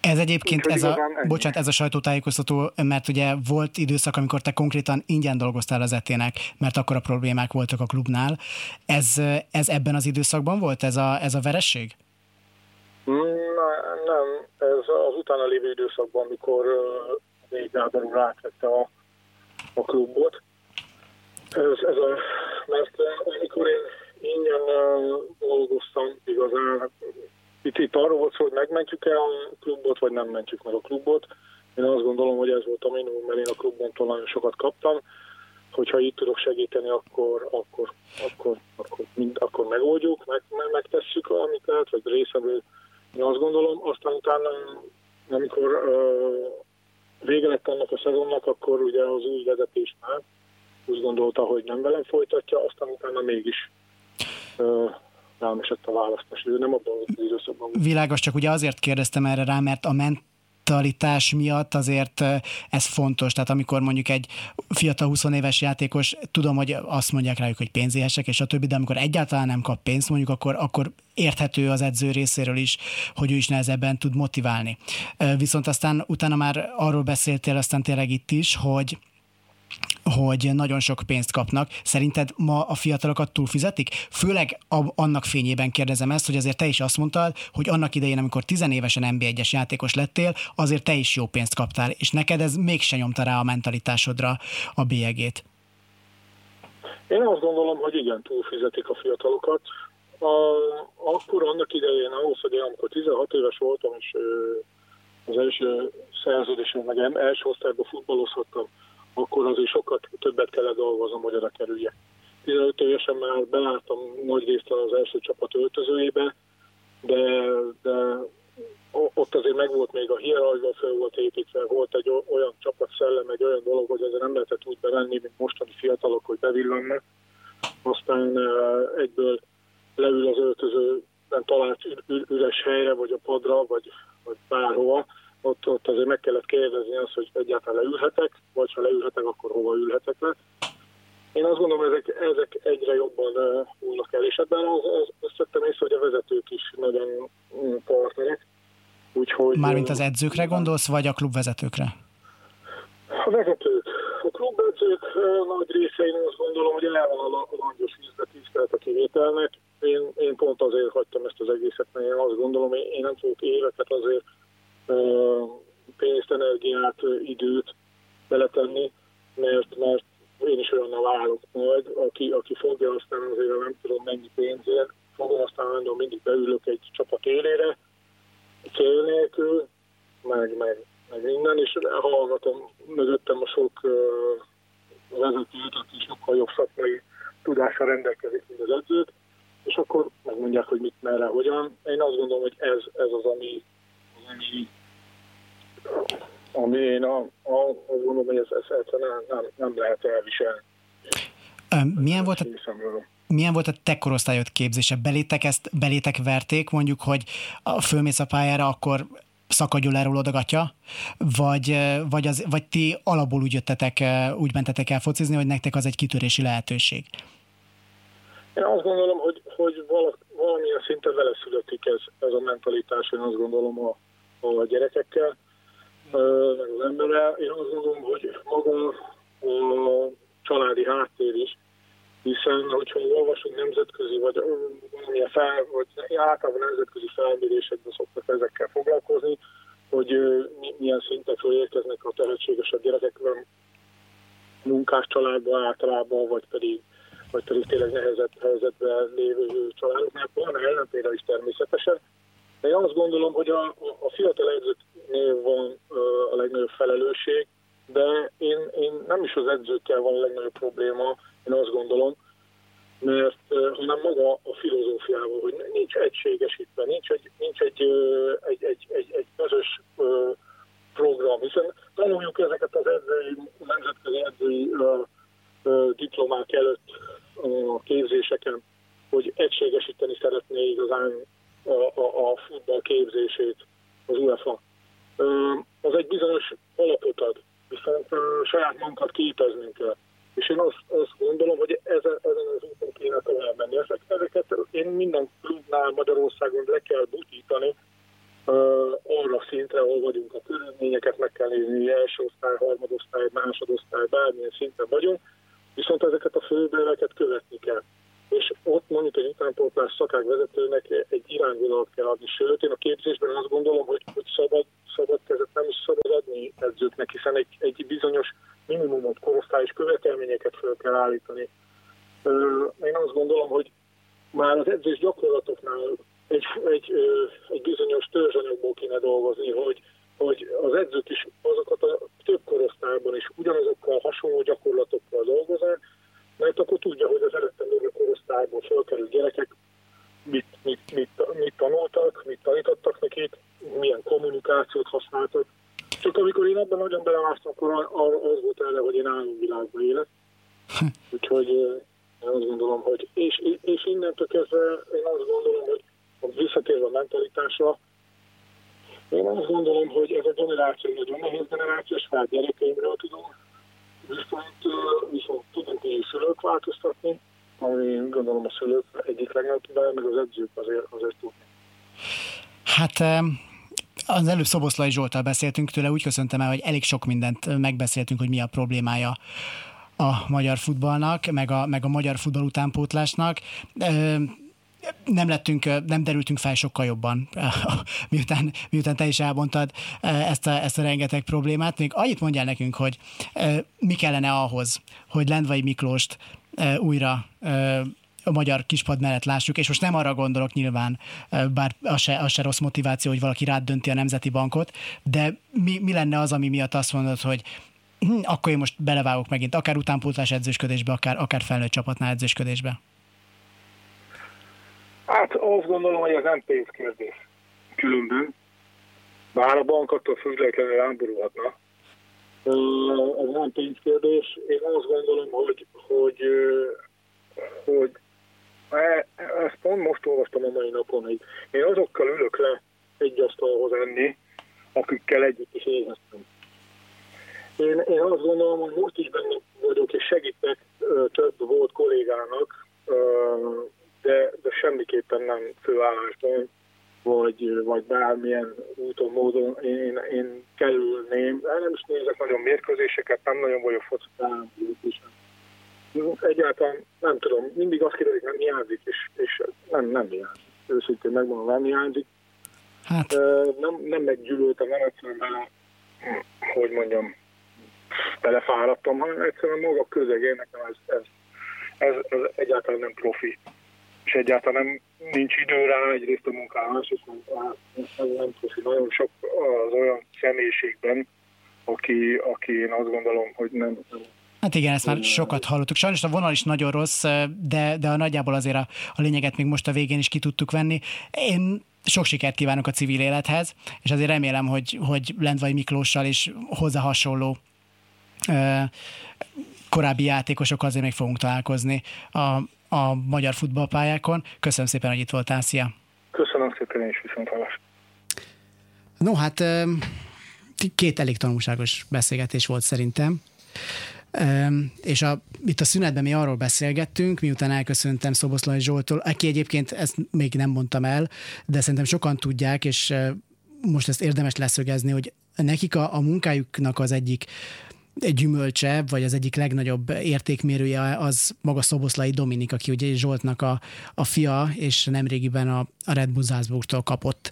Ez egyébként, ez a, bocsánat, ez a sajtótájékoztató, mert ugye volt időszak, amikor te konkrétan ingyen dolgoztál az etének, mert akkor a problémák voltak a klubnál. Ez, ez ebben az időszakban volt, ez a, ez a veresség? Na, nem, ez az utána lévő időszakban, amikor négy Ádám úr átvette a, a klubot. Ez, ez a, mert amikor én ingyen dolgoztam igazán, Itt, itt arról volt szó, hogy megmentjük-e a klubot, vagy nem mentjük meg a klubot. Én azt gondolom, hogy ez volt a minimum, mert én a klubomtól nagyon sokat kaptam. Hogyha itt tudok segíteni, akkor, akkor, akkor, akkor, mind, akkor megoldjuk, meg, megtesszük amit lehet, vagy részemről. Én azt gondolom, aztán utána, amikor uh, vége lett ennek a szezonnak, akkor ugye az új vezetés már úgy gondolta, hogy nem velem folytatja, aztán utána mégis... Uh, nem esett a választás, de nem abban az időszakban. Világos, csak ugye azért kérdeztem erre rá, mert a mentalitás miatt azért ez fontos. Tehát amikor mondjuk egy fiatal húsz éves játékos, tudom, hogy azt mondják rájuk, hogy pénzéhesek, és a többi, de amikor egyáltalán nem kap pénzt, mondjuk akkor, akkor érthető az edző részéről is, hogy ő is nehezebben tud motiválni. Viszont aztán utána már arról beszéltél, aztán tényleg itt is, hogy hogy nagyon sok pénzt kapnak. Szerinted ma a fiatalokat túlfizetik? Főleg a, annak fényében kérdezem ezt, hogy azért te is azt mondtad, hogy annak idején, amikor tizenévesen en bé egyes játékos lettél, azért te is jó pénzt kaptál, és neked ez mégse nyomta rá a mentalitásodra a bélyegét. Én azt gondolom, hogy igen, túlfizetik a fiatalokat. A, akkor annak idején ahhoz, hogy én, amikor tizenhat éves voltam, és az első szerződésem, meg első osztályban futballozhattam, akkor azért sokkal többet kellett dolgoznom, hogy oda kerüljek. tizenöt évesen már beláttam nagy részt az első csapat öltözőjébe, de, de ott azért megvolt még a hierarchia, fel volt építve, volt egy olyan csapatszellem, egy olyan dolog, hogy azért nem lehetett úgy bevenni, mint mostani fiatalok, hogy bevillannak. Aztán egyből leül az öltözőben talált üres helyre, vagy a padra, vagy, vagy bárhova. Ott, ott azért meg kellett kérdezni azt, hogy egyáltalán leülhetek, vagy ha leülhetek, akkor hova ülhetek le. Én azt gondolom, ezek, ezek egyre jobban húlnak el, és ebben azt vettem észre, hogy a vezetők is nagyon partnerek. Úgyhogy, mármint az edzőkre gondolsz, vagy a klubvezetőkre? A vezetők. A klubvezetők nagy része, én azt gondolom, hogy el van a langyos üzleti tisztelet a kivételnek. Én, én pont azért hagytam ezt az egészet, mert én azt gondolom, én, én nem fogok éveket azért pénzt, energiát, időt beletenni, mert, mert én is olyan válok majd, aki, aki fogja, aztán azért nem tudom mennyi pénzért, fogom, aztán mondom, mindig beülök egy csapat élére, akkor megmondják, hogy mit, merre, hogyan. Én azt gondolom, hogy ez, ez az, ami, az, ami, ami én a, a, azt gondolom, hogy ez, ez egyszerűen nem, nem lehet elviselni. Milyen volt, a, milyen volt a te korosztályod képzése? Belétek ezt, belétek verték, mondjuk, hogy fölmész a pályára, akkor szakadjuláról odagatja, vagy, vagy, az, vagy ti alapból úgy jöttetek, úgy mentetek el focizni, hogy nektek az egy kitörési lehetőség? Én azt gondolom, hogy, hogy valamilyen szinten vele születik ez, ez a mentalitás, én azt gondolom a, a gyerekekkel, meg az emberrel. Én azt gondolom, hogy maga a családi háttér is, hiszen hogyha olvasunk nemzetközi, vagy, fel, vagy általában nemzetközi felmérésekben szoktak ezekkel foglalkozni, hogy milyen szintekről érkeznek a tehetségesebb gyerekek, munkás családban általában, vagy pedig, vagy pedig tényleg nehezebb helyzetben lévő családoknál. Van ellenpélda is természetesen. De én azt gondolom, hogy a, a fiatal edzőknél van a legnagyobb felelősség, de én, én nem is az edzőkkel van a legnagyobb probléma, én azt gondolom, mert hanem maga a filozófiával, hogy nincs egységesítve, nincs egy, nincs egy, egy, egy, egy, egy közös program, hiszen tanuljuk ezeket az edzői, nemzetközi edzői diplomák előtt a képzéseken, hogy egységesíteni szeretné igazán a, a, a futball képzését az UEFA. Az egy bizonyos alapot ad, viszont saját magunkat képeznünk kell. És én azt, azt gondolom, hogy ezen, ezen az úton kéne tovább menni. Ezek, ezeket én minden klubnál Magyarországon le kell butítani uh, arra szintre, ahol vagyunk, a körülményeket meg kell nézni, első osztály, harmadosztály, másodosztály, bármilyen szinten vagyunk, viszont ezeket a főbeleket követni kell. És ott mondjuk egy utánpótlás szakágvezetőnek egy irányvonalat kell adni, sőt, én a képzésben azt gondolom, hogy, hogy szabad, szabad kezet nem is szabad adni edzőknek, hiszen egy, egy bizonyos minimumot, korosztályos követelményeket fel kell állítani. Én azt gondolom, hogy már az edzés gyakorlatoknál egy, egy, egy bizonyos törzsanyagból kéne dolgozni, hogy, hogy az edzők is azokat a több korosztályban is ugyanazokkal hasonló gyakorlatokkal dolgoznak, mert akkor tudja, hogy az előtte lévő korosztályból felkerült gyerekek mit, mit, mit, mit tanultak, mit tanítottak nekik, milyen kommunikációt használtak. Csak amikor én ebben nagyon belemástam, akkor az volt erre, hogy én álomvilágban élek. Úgyhogy én azt gondolom, hogy... És, és innentől kezdve én azt gondolom, hogy visszatérve a mentalitásra, én azt gondolom, hogy ez a generáció nagyon nehéz generáció, és hát gyerekeimről tudom, viszont, viszont tudunk így szülők változtatni, ami gondolom a szülők egyik legnagyobb, meg az edzők azért, azért tudni. Hát... Um... Az előbb Szoboszlai Zsolttal beszéltünk, tőle úgy köszöntem el, hogy elég sok mindent megbeszéltünk, hogy mi a problémája a magyar futballnak, meg a, meg a magyar futball utánpótlásnak. Nem lettünk, nem derültünk fel sokkal jobban, miután, miután te is elmondtad ezt a, ezt a rengeteg problémát. Még annyit mondjál nekünk, hogy mi kellene ahhoz, hogy Lendvai Miklóst újra a magyar kispad mellett lássuk, és most nem arra gondolok nyilván, bár az se, az se rossz motiváció, hogy valaki rád dönti a Nemzeti Bankot, de mi, mi lenne az, ami miatt azt mondod, hogy hm, akkor én most belevágok megint, akár utánpótlás edzősködésbe, akár, akár felnőtt csapatnál edzősködésbe? Hát azt gondolom, hogy ez nem pénzkérdés. Különben. Bár a bank attól függetlenül rámborulhatna. Ez nem pénzkérdés. Én azt gondolom, hogy, hogy, hogy ezt pont most olvastam a mai napon, hogy én azokkal ülök le egy asztalhoz enni, akikkel együtt is éheztem. Én, én azt gondolom, hogy most is benne vagyok, és segítek több volt kollégának, de, de semmiképpen nem főállásban, vagy, vagy bármilyen úton, módon én, én kerülném. El nem is nézek nagyon mérkőzéseket, nem nagyon vagyok focitán, egyáltalán nem tudom, mindig azt kérdezik, nem hiányzik, és, és nem, nem hiányzik. Őszintén megmondom, nem hiányzik. Hát. Nem, nem meggyűlöltem, nem egyszerűen bele, hogy mondjam, belefáradtam, hanem egyszerűen maga közegén nekem ez, ez, ez, ez egyáltalán nem profi. És egyáltalán nem, nincs idő rá egyrészt a munkára, és nem, nem profi. Nagyon sok az olyan személyiségben, aki, aki én azt gondolom, hogy nem... nem Hát igen, ezt már sokat hallottuk. Sajnos a vonal is nagyon rossz, de, de a nagyjából azért a, a lényeget még most a végén is ki tudtuk venni. Én sok sikert kívánok a civil élethez, és azért remélem, hogy, hogy Lendvai Miklóssal és hozzá hasonló ö, korábbi játékosok azért még fogunk találkozni a, a magyar futballpályákon. Köszönöm szépen, hogy itt voltál, szia! Köszönöm szépen, én is viszont hallás. No, hát két elég tanulságos beszélgetés volt szerintem. Um, és a, itt a szünetben mi arról beszélgettünk, miután elköszöntem Szoboszlai Zsolttól, aki egyébként, ezt még nem mondtam el, de szerintem sokan tudják, és most ezt érdemes leszögezni, hogy nekik a, a munkájuknak az egyik gyümölcse, vagy az egyik legnagyobb értékmérője az maga Szoboszlai Dominik, aki ugye Zsoltnak a, a fia, és nemrégiben a, a Red Bull Salzburgtól kapott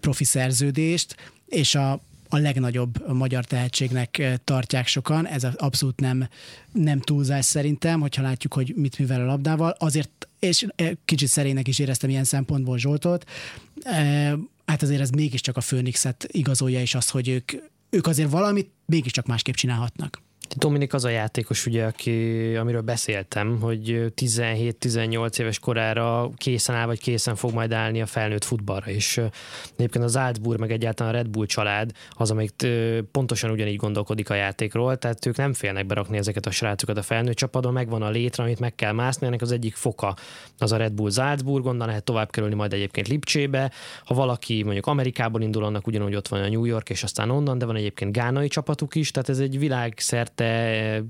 profi szerződést, és a a legnagyobb magyar tehetségnek tartják sokan, ez abszolút nem, nem túlzás szerintem, hogyha látjuk, hogy mit művel a labdával, azért, és kicsit szerénynek is éreztem ilyen szempontból Zsoltot, hát azért ez mégiscsak a Phoenixet igazolja, és az, hogy ők, ők azért valamit mégiscsak másképp csinálhatnak. Dominik az a játékos, ugye, aki, amiről beszéltem, hogy tizenhét-tizennyolc éves korára készen áll, vagy készen fog majd állni a felnőtt futballra, és egyébként az Altburg, meg egyáltalán a Red Bull család az, amelyik pontosan ugyanígy gondolkodik a játékról, tehát ők nem félnek berakni ezeket a srácokat a felnőtt csapadon, megvan a létre, amit meg kell mászni, ennek az egyik foka az a Red Bull Salzburg, onnan lehet tovább kerülni majd egyébként Lipcsébe, ha valaki mondjuk Amerikából indul, annak ugyanúgy ott van a New York, és aztán onnan, de van egyébként gánai csapatuk is, tehát ez egy világszerte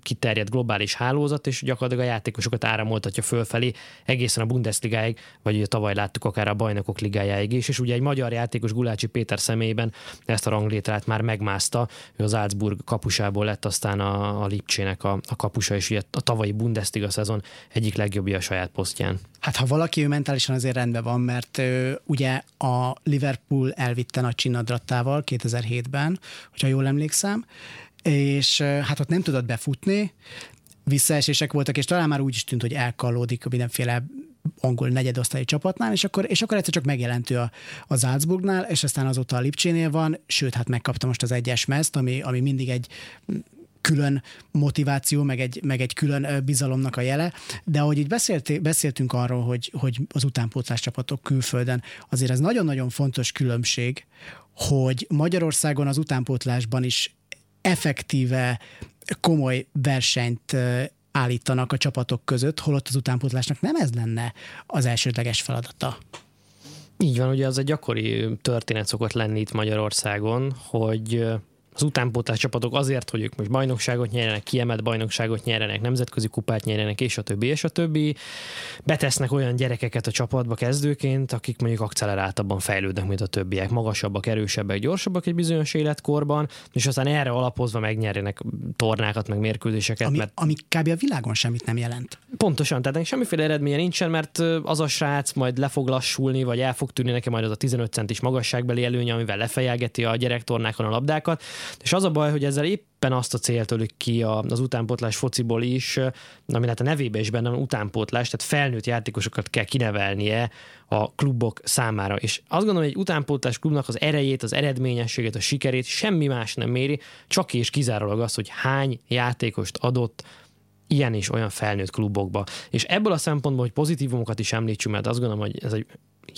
kiterjedt globális hálózat, és gyakorlatilag a játékosokat áramoltatja fölfelé egészen a Bundesligáig, vagy ugye tavaly láttuk akár a Bajnokok Ligájáig is, és ugye egy magyar játékos Gulácsi Péter személyében ezt a ranglétrát már megmászta, ő az Augsburg kapusából lett aztán a, a Lipcsének a, a kapusa, és ugye a tavalyi Bundesliga szezon egyik legjobbja a saját posztján. Hát ha valaki ő mentálisan azért rendben van, mert ő, ugye a Liverpool elvitte nagy csinadratával kétezer-hétben, hogyha jól emlékszem, és hát ott nem tudott befutni, visszaesések voltak, és talán már úgy is tűnt, hogy elkallódik mindenféle angol negyedosztályi csapatnál, és akkor, és akkor egyszer csak megjelentő a, a Salzburgnál, és aztán azóta a Lipcsénél van, sőt, hát megkapta most az egyes mezt, ami, ami mindig egy külön motiváció, meg egy, meg egy külön bizalomnak a jele, de ahogy így beszélt, beszéltünk arról, hogy, hogy az utánpótlás csapatok külföldön, azért ez nagyon-nagyon fontos különbség, hogy Magyarországon az utánpótlásban is effektíve komoly versenyt állítanak a csapatok között, holott az utánpótlásnak nem ez lenne az elsődleges feladata. Így van, ugye az egy gyakori történet szokott lenni itt Magyarországon, hogy az utánpótlás csapatok azért, hogy ők most bajnokságot nyerjenek, kiemelt bajnokságot nyerjenek, nemzetközi kupát nyerjenek, és a többi, és a többi. Betesznek olyan gyerekeket a csapatba kezdőként, akik mondjuk akceleráltabban fejlődnek, mint a többiek, magasabbak, erősebbek, gyorsabbak egy bizonyos életkorban, és aztán erre alapozva megnyerjenek tornákat, meg mérkőzéseket. Ami, mert... ami kb. A világon semmit nem jelent. Pontosan, tehát semmiféle eredménye nincsen, mert az a srác majd le fog lassulni, vagy el fog tűnni neki majd az a tizenöt centis magasságbeli előnye, amivel lefejelgeti a gyerektornákon a labdákat. És az a baj, hogy ezzel éppen azt a célt ölik ki az utánpótlás fociból is, ami hát a nevében is benne van, utánpótlás, tehát felnőtt játékosokat kell kinevelnie a klubok számára. És azt gondolom, hogy egy utánpótlás klubnak az erejét, az eredményességét, a sikerét semmi más nem méri, csak és kizárólag az, hogy hány játékost adott ilyen és olyan felnőtt klubokba. És ebből a szempontból, hogy pozitívumokat is említsünk, mert azt gondolom, hogy ez egy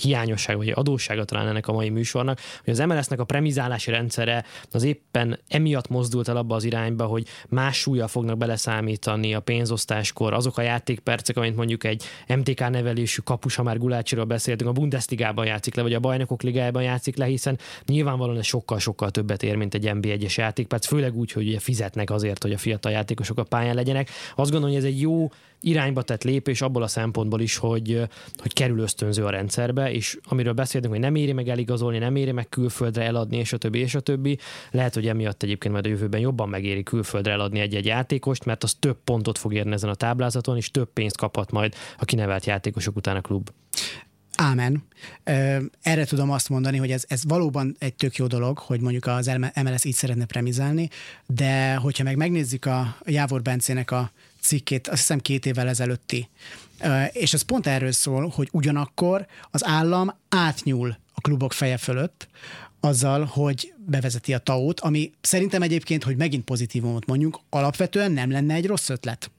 hiányosság, vagy adóssága talán ennek a mai műsornak, hogy az em el esz-nek a premizálási rendszere az éppen emiatt mozdult el abba az irányba, hogy más súllyal fognak beleszámítani a pénzosztáskor azok a játékpercek, amit mondjuk egy em té ká nevelésű kapus, ha már Gulácsiról beszéltünk, a Bundesligában játszik le, vagy a Bajnokok Ligájában játszik le, hiszen nyilvánvalóan ez sokkal-sokkal többet ér, mint egy en bé egyes játékperc, főleg úgy, hogy ugye fizetnek azért, hogy a fiatal játékosok a pályán legyenek. Azt gondolom, hogy ez egy jó irányba tett lépés abból a szempontból is, hogy, hogy kerül ösztönző a rendszerbe, és amiről beszéltünk, hogy nem éri meg eligazolni, nem éri meg külföldre eladni, és a többi, és a többi. Lehet, hogy emiatt egyébként majd a jövőben jobban megéri külföldre eladni egy-egy játékost, mert az több pontot fog érni ezen a táblázaton, és több pénzt kaphat majd a kinevelt játékosok után a klub. Ámen. Erre tudom azt mondani, hogy ez, ez valóban egy tök jó dolog, hogy mondjuk az em el esz így szeretne premizálni, de hogyha meg megnézzük a Jávor Bencének a cikkét, azt hiszem két évvel ezelőtti. És ez pont erről szól, hogy ugyanakkor az állam átnyúl a klubok feje fölött, a, azzal, hogy bevezeti a té á o-t, ami szerintem egyébként, hogy megint pozitívumot mondjunk, alapvetően nem lenne egy rossz ötlet.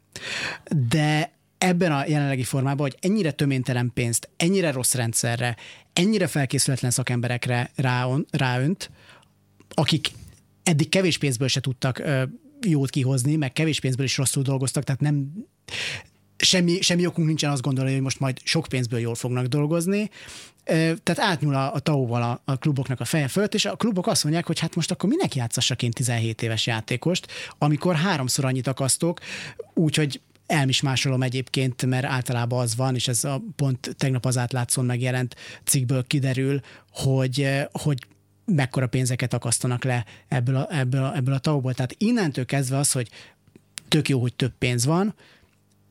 De ebben a jelenlegi formában, hogy ennyire töménytelen pénzt, ennyire rossz rendszerre, ennyire felkészületlen szakemberekre ráönt, akik eddig kevés pénzből se tudtak ö, jót kihozni, meg kevés pénzből is rosszul dolgoztak, tehát nem... Semmi, semmi okunk nincsen azt gondolni, hogy most majd sok pénzből jól fognak dolgozni. Tehát átnyúl a, a té á o-val a, a kluboknak a feje fölött, és a klubok azt mondják, hogy hát most akkor minek játszassak én tizenhét éves játékost, amikor háromszor annyit akasztok, úgyhogy elmismásolom egyébként, mert általában az van, és ez a pont tegnap az Átlátszón megjelent cikkből kiderül, hogy, hogy mekkora pénzeket akasztanak le ebből a, ebből a, ebből a té á o-ból. Tehát innentől kezdve az, hogy tök jó, hogy több pénz van,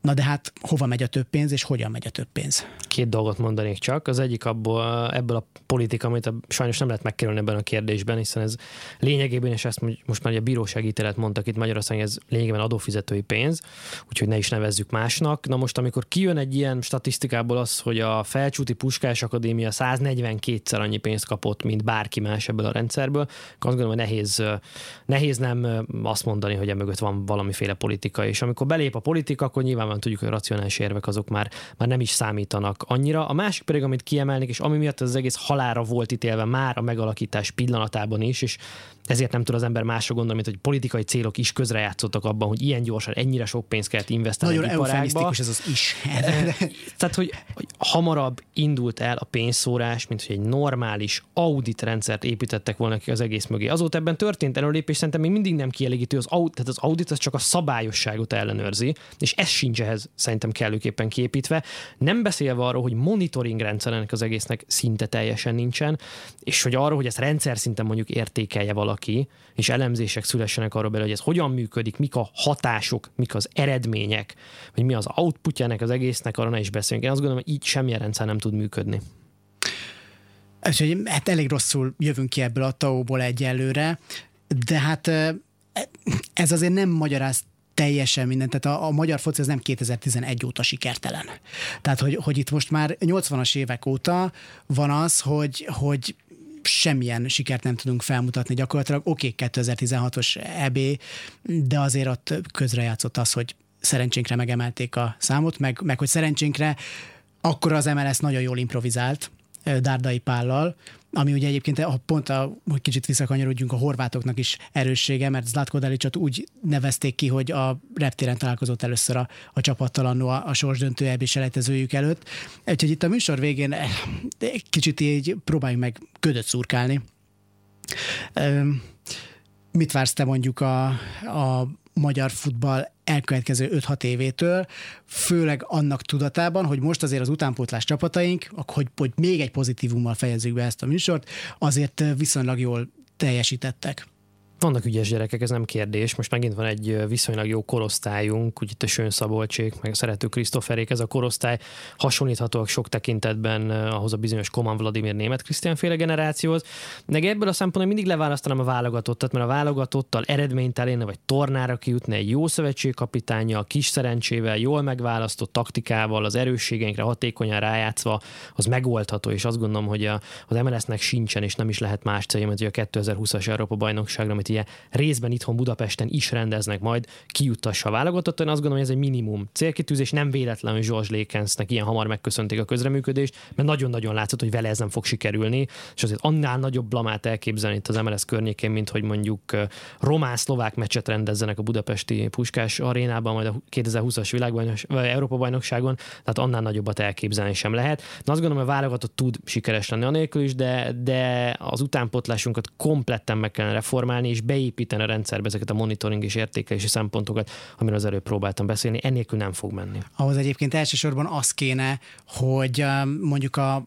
na de hát hova megy a több pénz, és hogyan megy a több pénz? Két dolgot mondanék csak. Az egyik abból, ebből a politika, amit a, sajnos nem lehet megkerülni ebben a kérdésben, hiszen ez lényegében, és ezt most már a bírósági ítélet mondtak itt Magyarországon, ez lényegében adófizetői pénz, úgyhogy ne is nevezzük másnak. Na most, amikor kijön egy ilyen statisztikából az, hogy a felcsúti Puskás Akadémia száznegyvenkétszer annyi pénzt kapott, mint bárki más ebből a rendszerből, azt gondolom, hogy nehéz, nehéz nem azt mondani, hogy emögött van valamiféle politika, és amikor belép a politika, akkor nyilván tudjuk, hogy a racionális érvek azok már, már nem is számítanak annyira. A másik pedig, amit kiemelnék, és ami miatt ez az egész halálra volt ítélve már a megalakítás pillanatában is, és ezért nem tud az ember másra gondolni, mint hogy politikai célok is közrejátszottak abban, hogy ilyen gyorsan ennyire sok pénzt kellett investálni nagyon iparágba. Nagyon eufemisztikus ez az is. Tehát, hogy, hogy hamarabb indult el a pénzszórás, mint hogy egy normális auditrendszert építettek volna ki az egész mögé. Azóta ebben történt előlépés, szerintem még mindig nem kielégítő, az audit, tehát az audit az csak a szabályosságot ellenőrzi, és ez sincs ehhez szerintem kellőképpen kiépítve. Nem beszélve arról, hogy monitoring rendszerenek az egésznek szinte teljesen nincsen, és hogy arról, hogy ezt rendszer szinten mondjuk értékelje valaki, Ki, és elemzések szülessenek arról belőle, hogy ez hogyan működik, mik a hatások, mik az eredmények, vagy mi az outputjának az egésznek, arra ne is beszélünk. Én azt gondolom, hogy így semmilyen rendszer nem tud működni. Úgyhogy hát elég rosszul jövünk ki ebből a té á o-ból egyelőre, de hát ez azért nem magyaráz teljesen mindent. Tehát a, a magyar foci az nem kétezer-tizenegy óta sikertelen. Tehát, hogy, hogy itt most már nyolcvanas évek óta van az, hogy, hogy semmilyen sikert nem tudunk felmutatni gyakorlatilag. Oké, okay, kétezer-tizenhatos é bé, de azért ott közrejátszott az, hogy szerencsénkre megemelték a számot, meg, meg hogy szerencsénkre akkor az em el es zé nagyon jól improvizált Dárdai Pállal, ami ugye egyébként, ha pont a, hogy kicsit visszakanyarodjunk, a horvátoknak is erőssége, mert Zlatko Dalicsot úgy nevezték ki, hogy a reptéren találkozott először a, a csapattal annó a, a sorsdöntő é bé-selejtezőjük előtt. Úgyhogy itt a műsor végén kicsit így próbáljuk meg ködöt szurkálni. Mit vársz te mondjuk a, a magyar futball elkövetkező öt-hat évétől, főleg annak tudatában, hogy most azért az utánpótlás csapataink, hogy, hogy még egy pozitívummal fejezzük be ezt a műsort, azért viszonylag jól teljesítettek. Vannak ügyes gyerekek, ez nem kérdés. Most megint van egy viszonylag jó korosztályunk, úgy itt a Sőn Szabolcsék, meg a szerető Krisztoferék, ez a korosztály hasonlíthatóak sok tekintetben ahhoz a bizonyos Koman Vladimir német Krisztián féle generációhoz. Meg ebből a szempontból mindig leválasztanám a válogatottat, mert a válogatottal eredményt elérne, vagy tornára kijutni egy jó szövetségkapitánya, a kis szerencsével, jól megválasztott taktikával, az erősségeinkre hatékonyan rájátszva, az megoldható, és azt gondolom, hogy a, az em el es zé-nek sincsen, és nem is lehet más célja, mint hogy a kétezer-húszas Európa-bajnokságra, amit ilyen részben itthon Budapesten is rendeznek, majd kijuttassa a válogatottat. Én azt gondolom, hogy ez egy minimum célkitűzés, nem véletlenül George Lakensnek ilyen hamar megköszönték a közreműködést, mert nagyon-nagyon látszott, hogy vele ez nem fog sikerülni, és azért annál nagyobb blamát elképzelni itt az em el es zé környékén, mint hogy mondjuk román-szlovák meccset rendezzenek a budapesti Puskás arénában, majd a kétezer-húszas világbajnos, vagy Európa-bajnokságon, tehát annál nagyobbat elképzelni sem lehet. Na, azt gondolom, hogy a válogatott tud sikeres lenni anélkül is, de, de az utánpótlásunkat kompletten meg kellene reformálni, és beépíteni a rendszerbe ezeket a monitoring és értékelési szempontokat, amiről az előbb próbáltam beszélni, ennélkül nem fog menni. Ahhoz egyébként elsősorban az kéne, hogy mondjuk a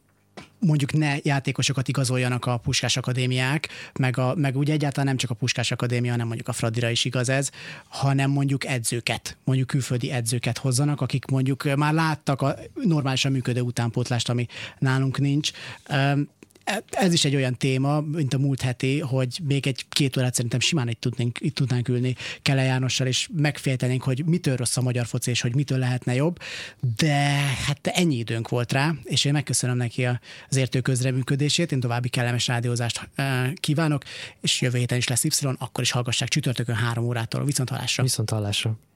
mondjuk ne játékosokat igazoljanak a Puskás Akadémiák, meg, a, meg úgy egyáltalán nem csak a Puskás Akadémia, hanem mondjuk a Fradira is igaz ez, hanem mondjuk edzőket, mondjuk külföldi edzőket hozzanak, akik mondjuk már láttak a normálisan működő utánpótlást, ami nálunk nincs. Ez is egy olyan téma, mint a múlt heti, hogy még egy-két órát szerintem simán itt tudnánk, itt tudnánk ülni Kele Jánossal, és megféltenénk, hogy mitől rossz a magyar foci, és hogy mitől lehetne jobb, de hát ennyi időnk volt rá, és én megköszönöm neki az értő közreműködését, én további kellemes rádiózást kívánok, és jövő héten is lesz Y, akkor is hallgassák csütörtökön három órától. Viszont hallásra! Viszont hallásra.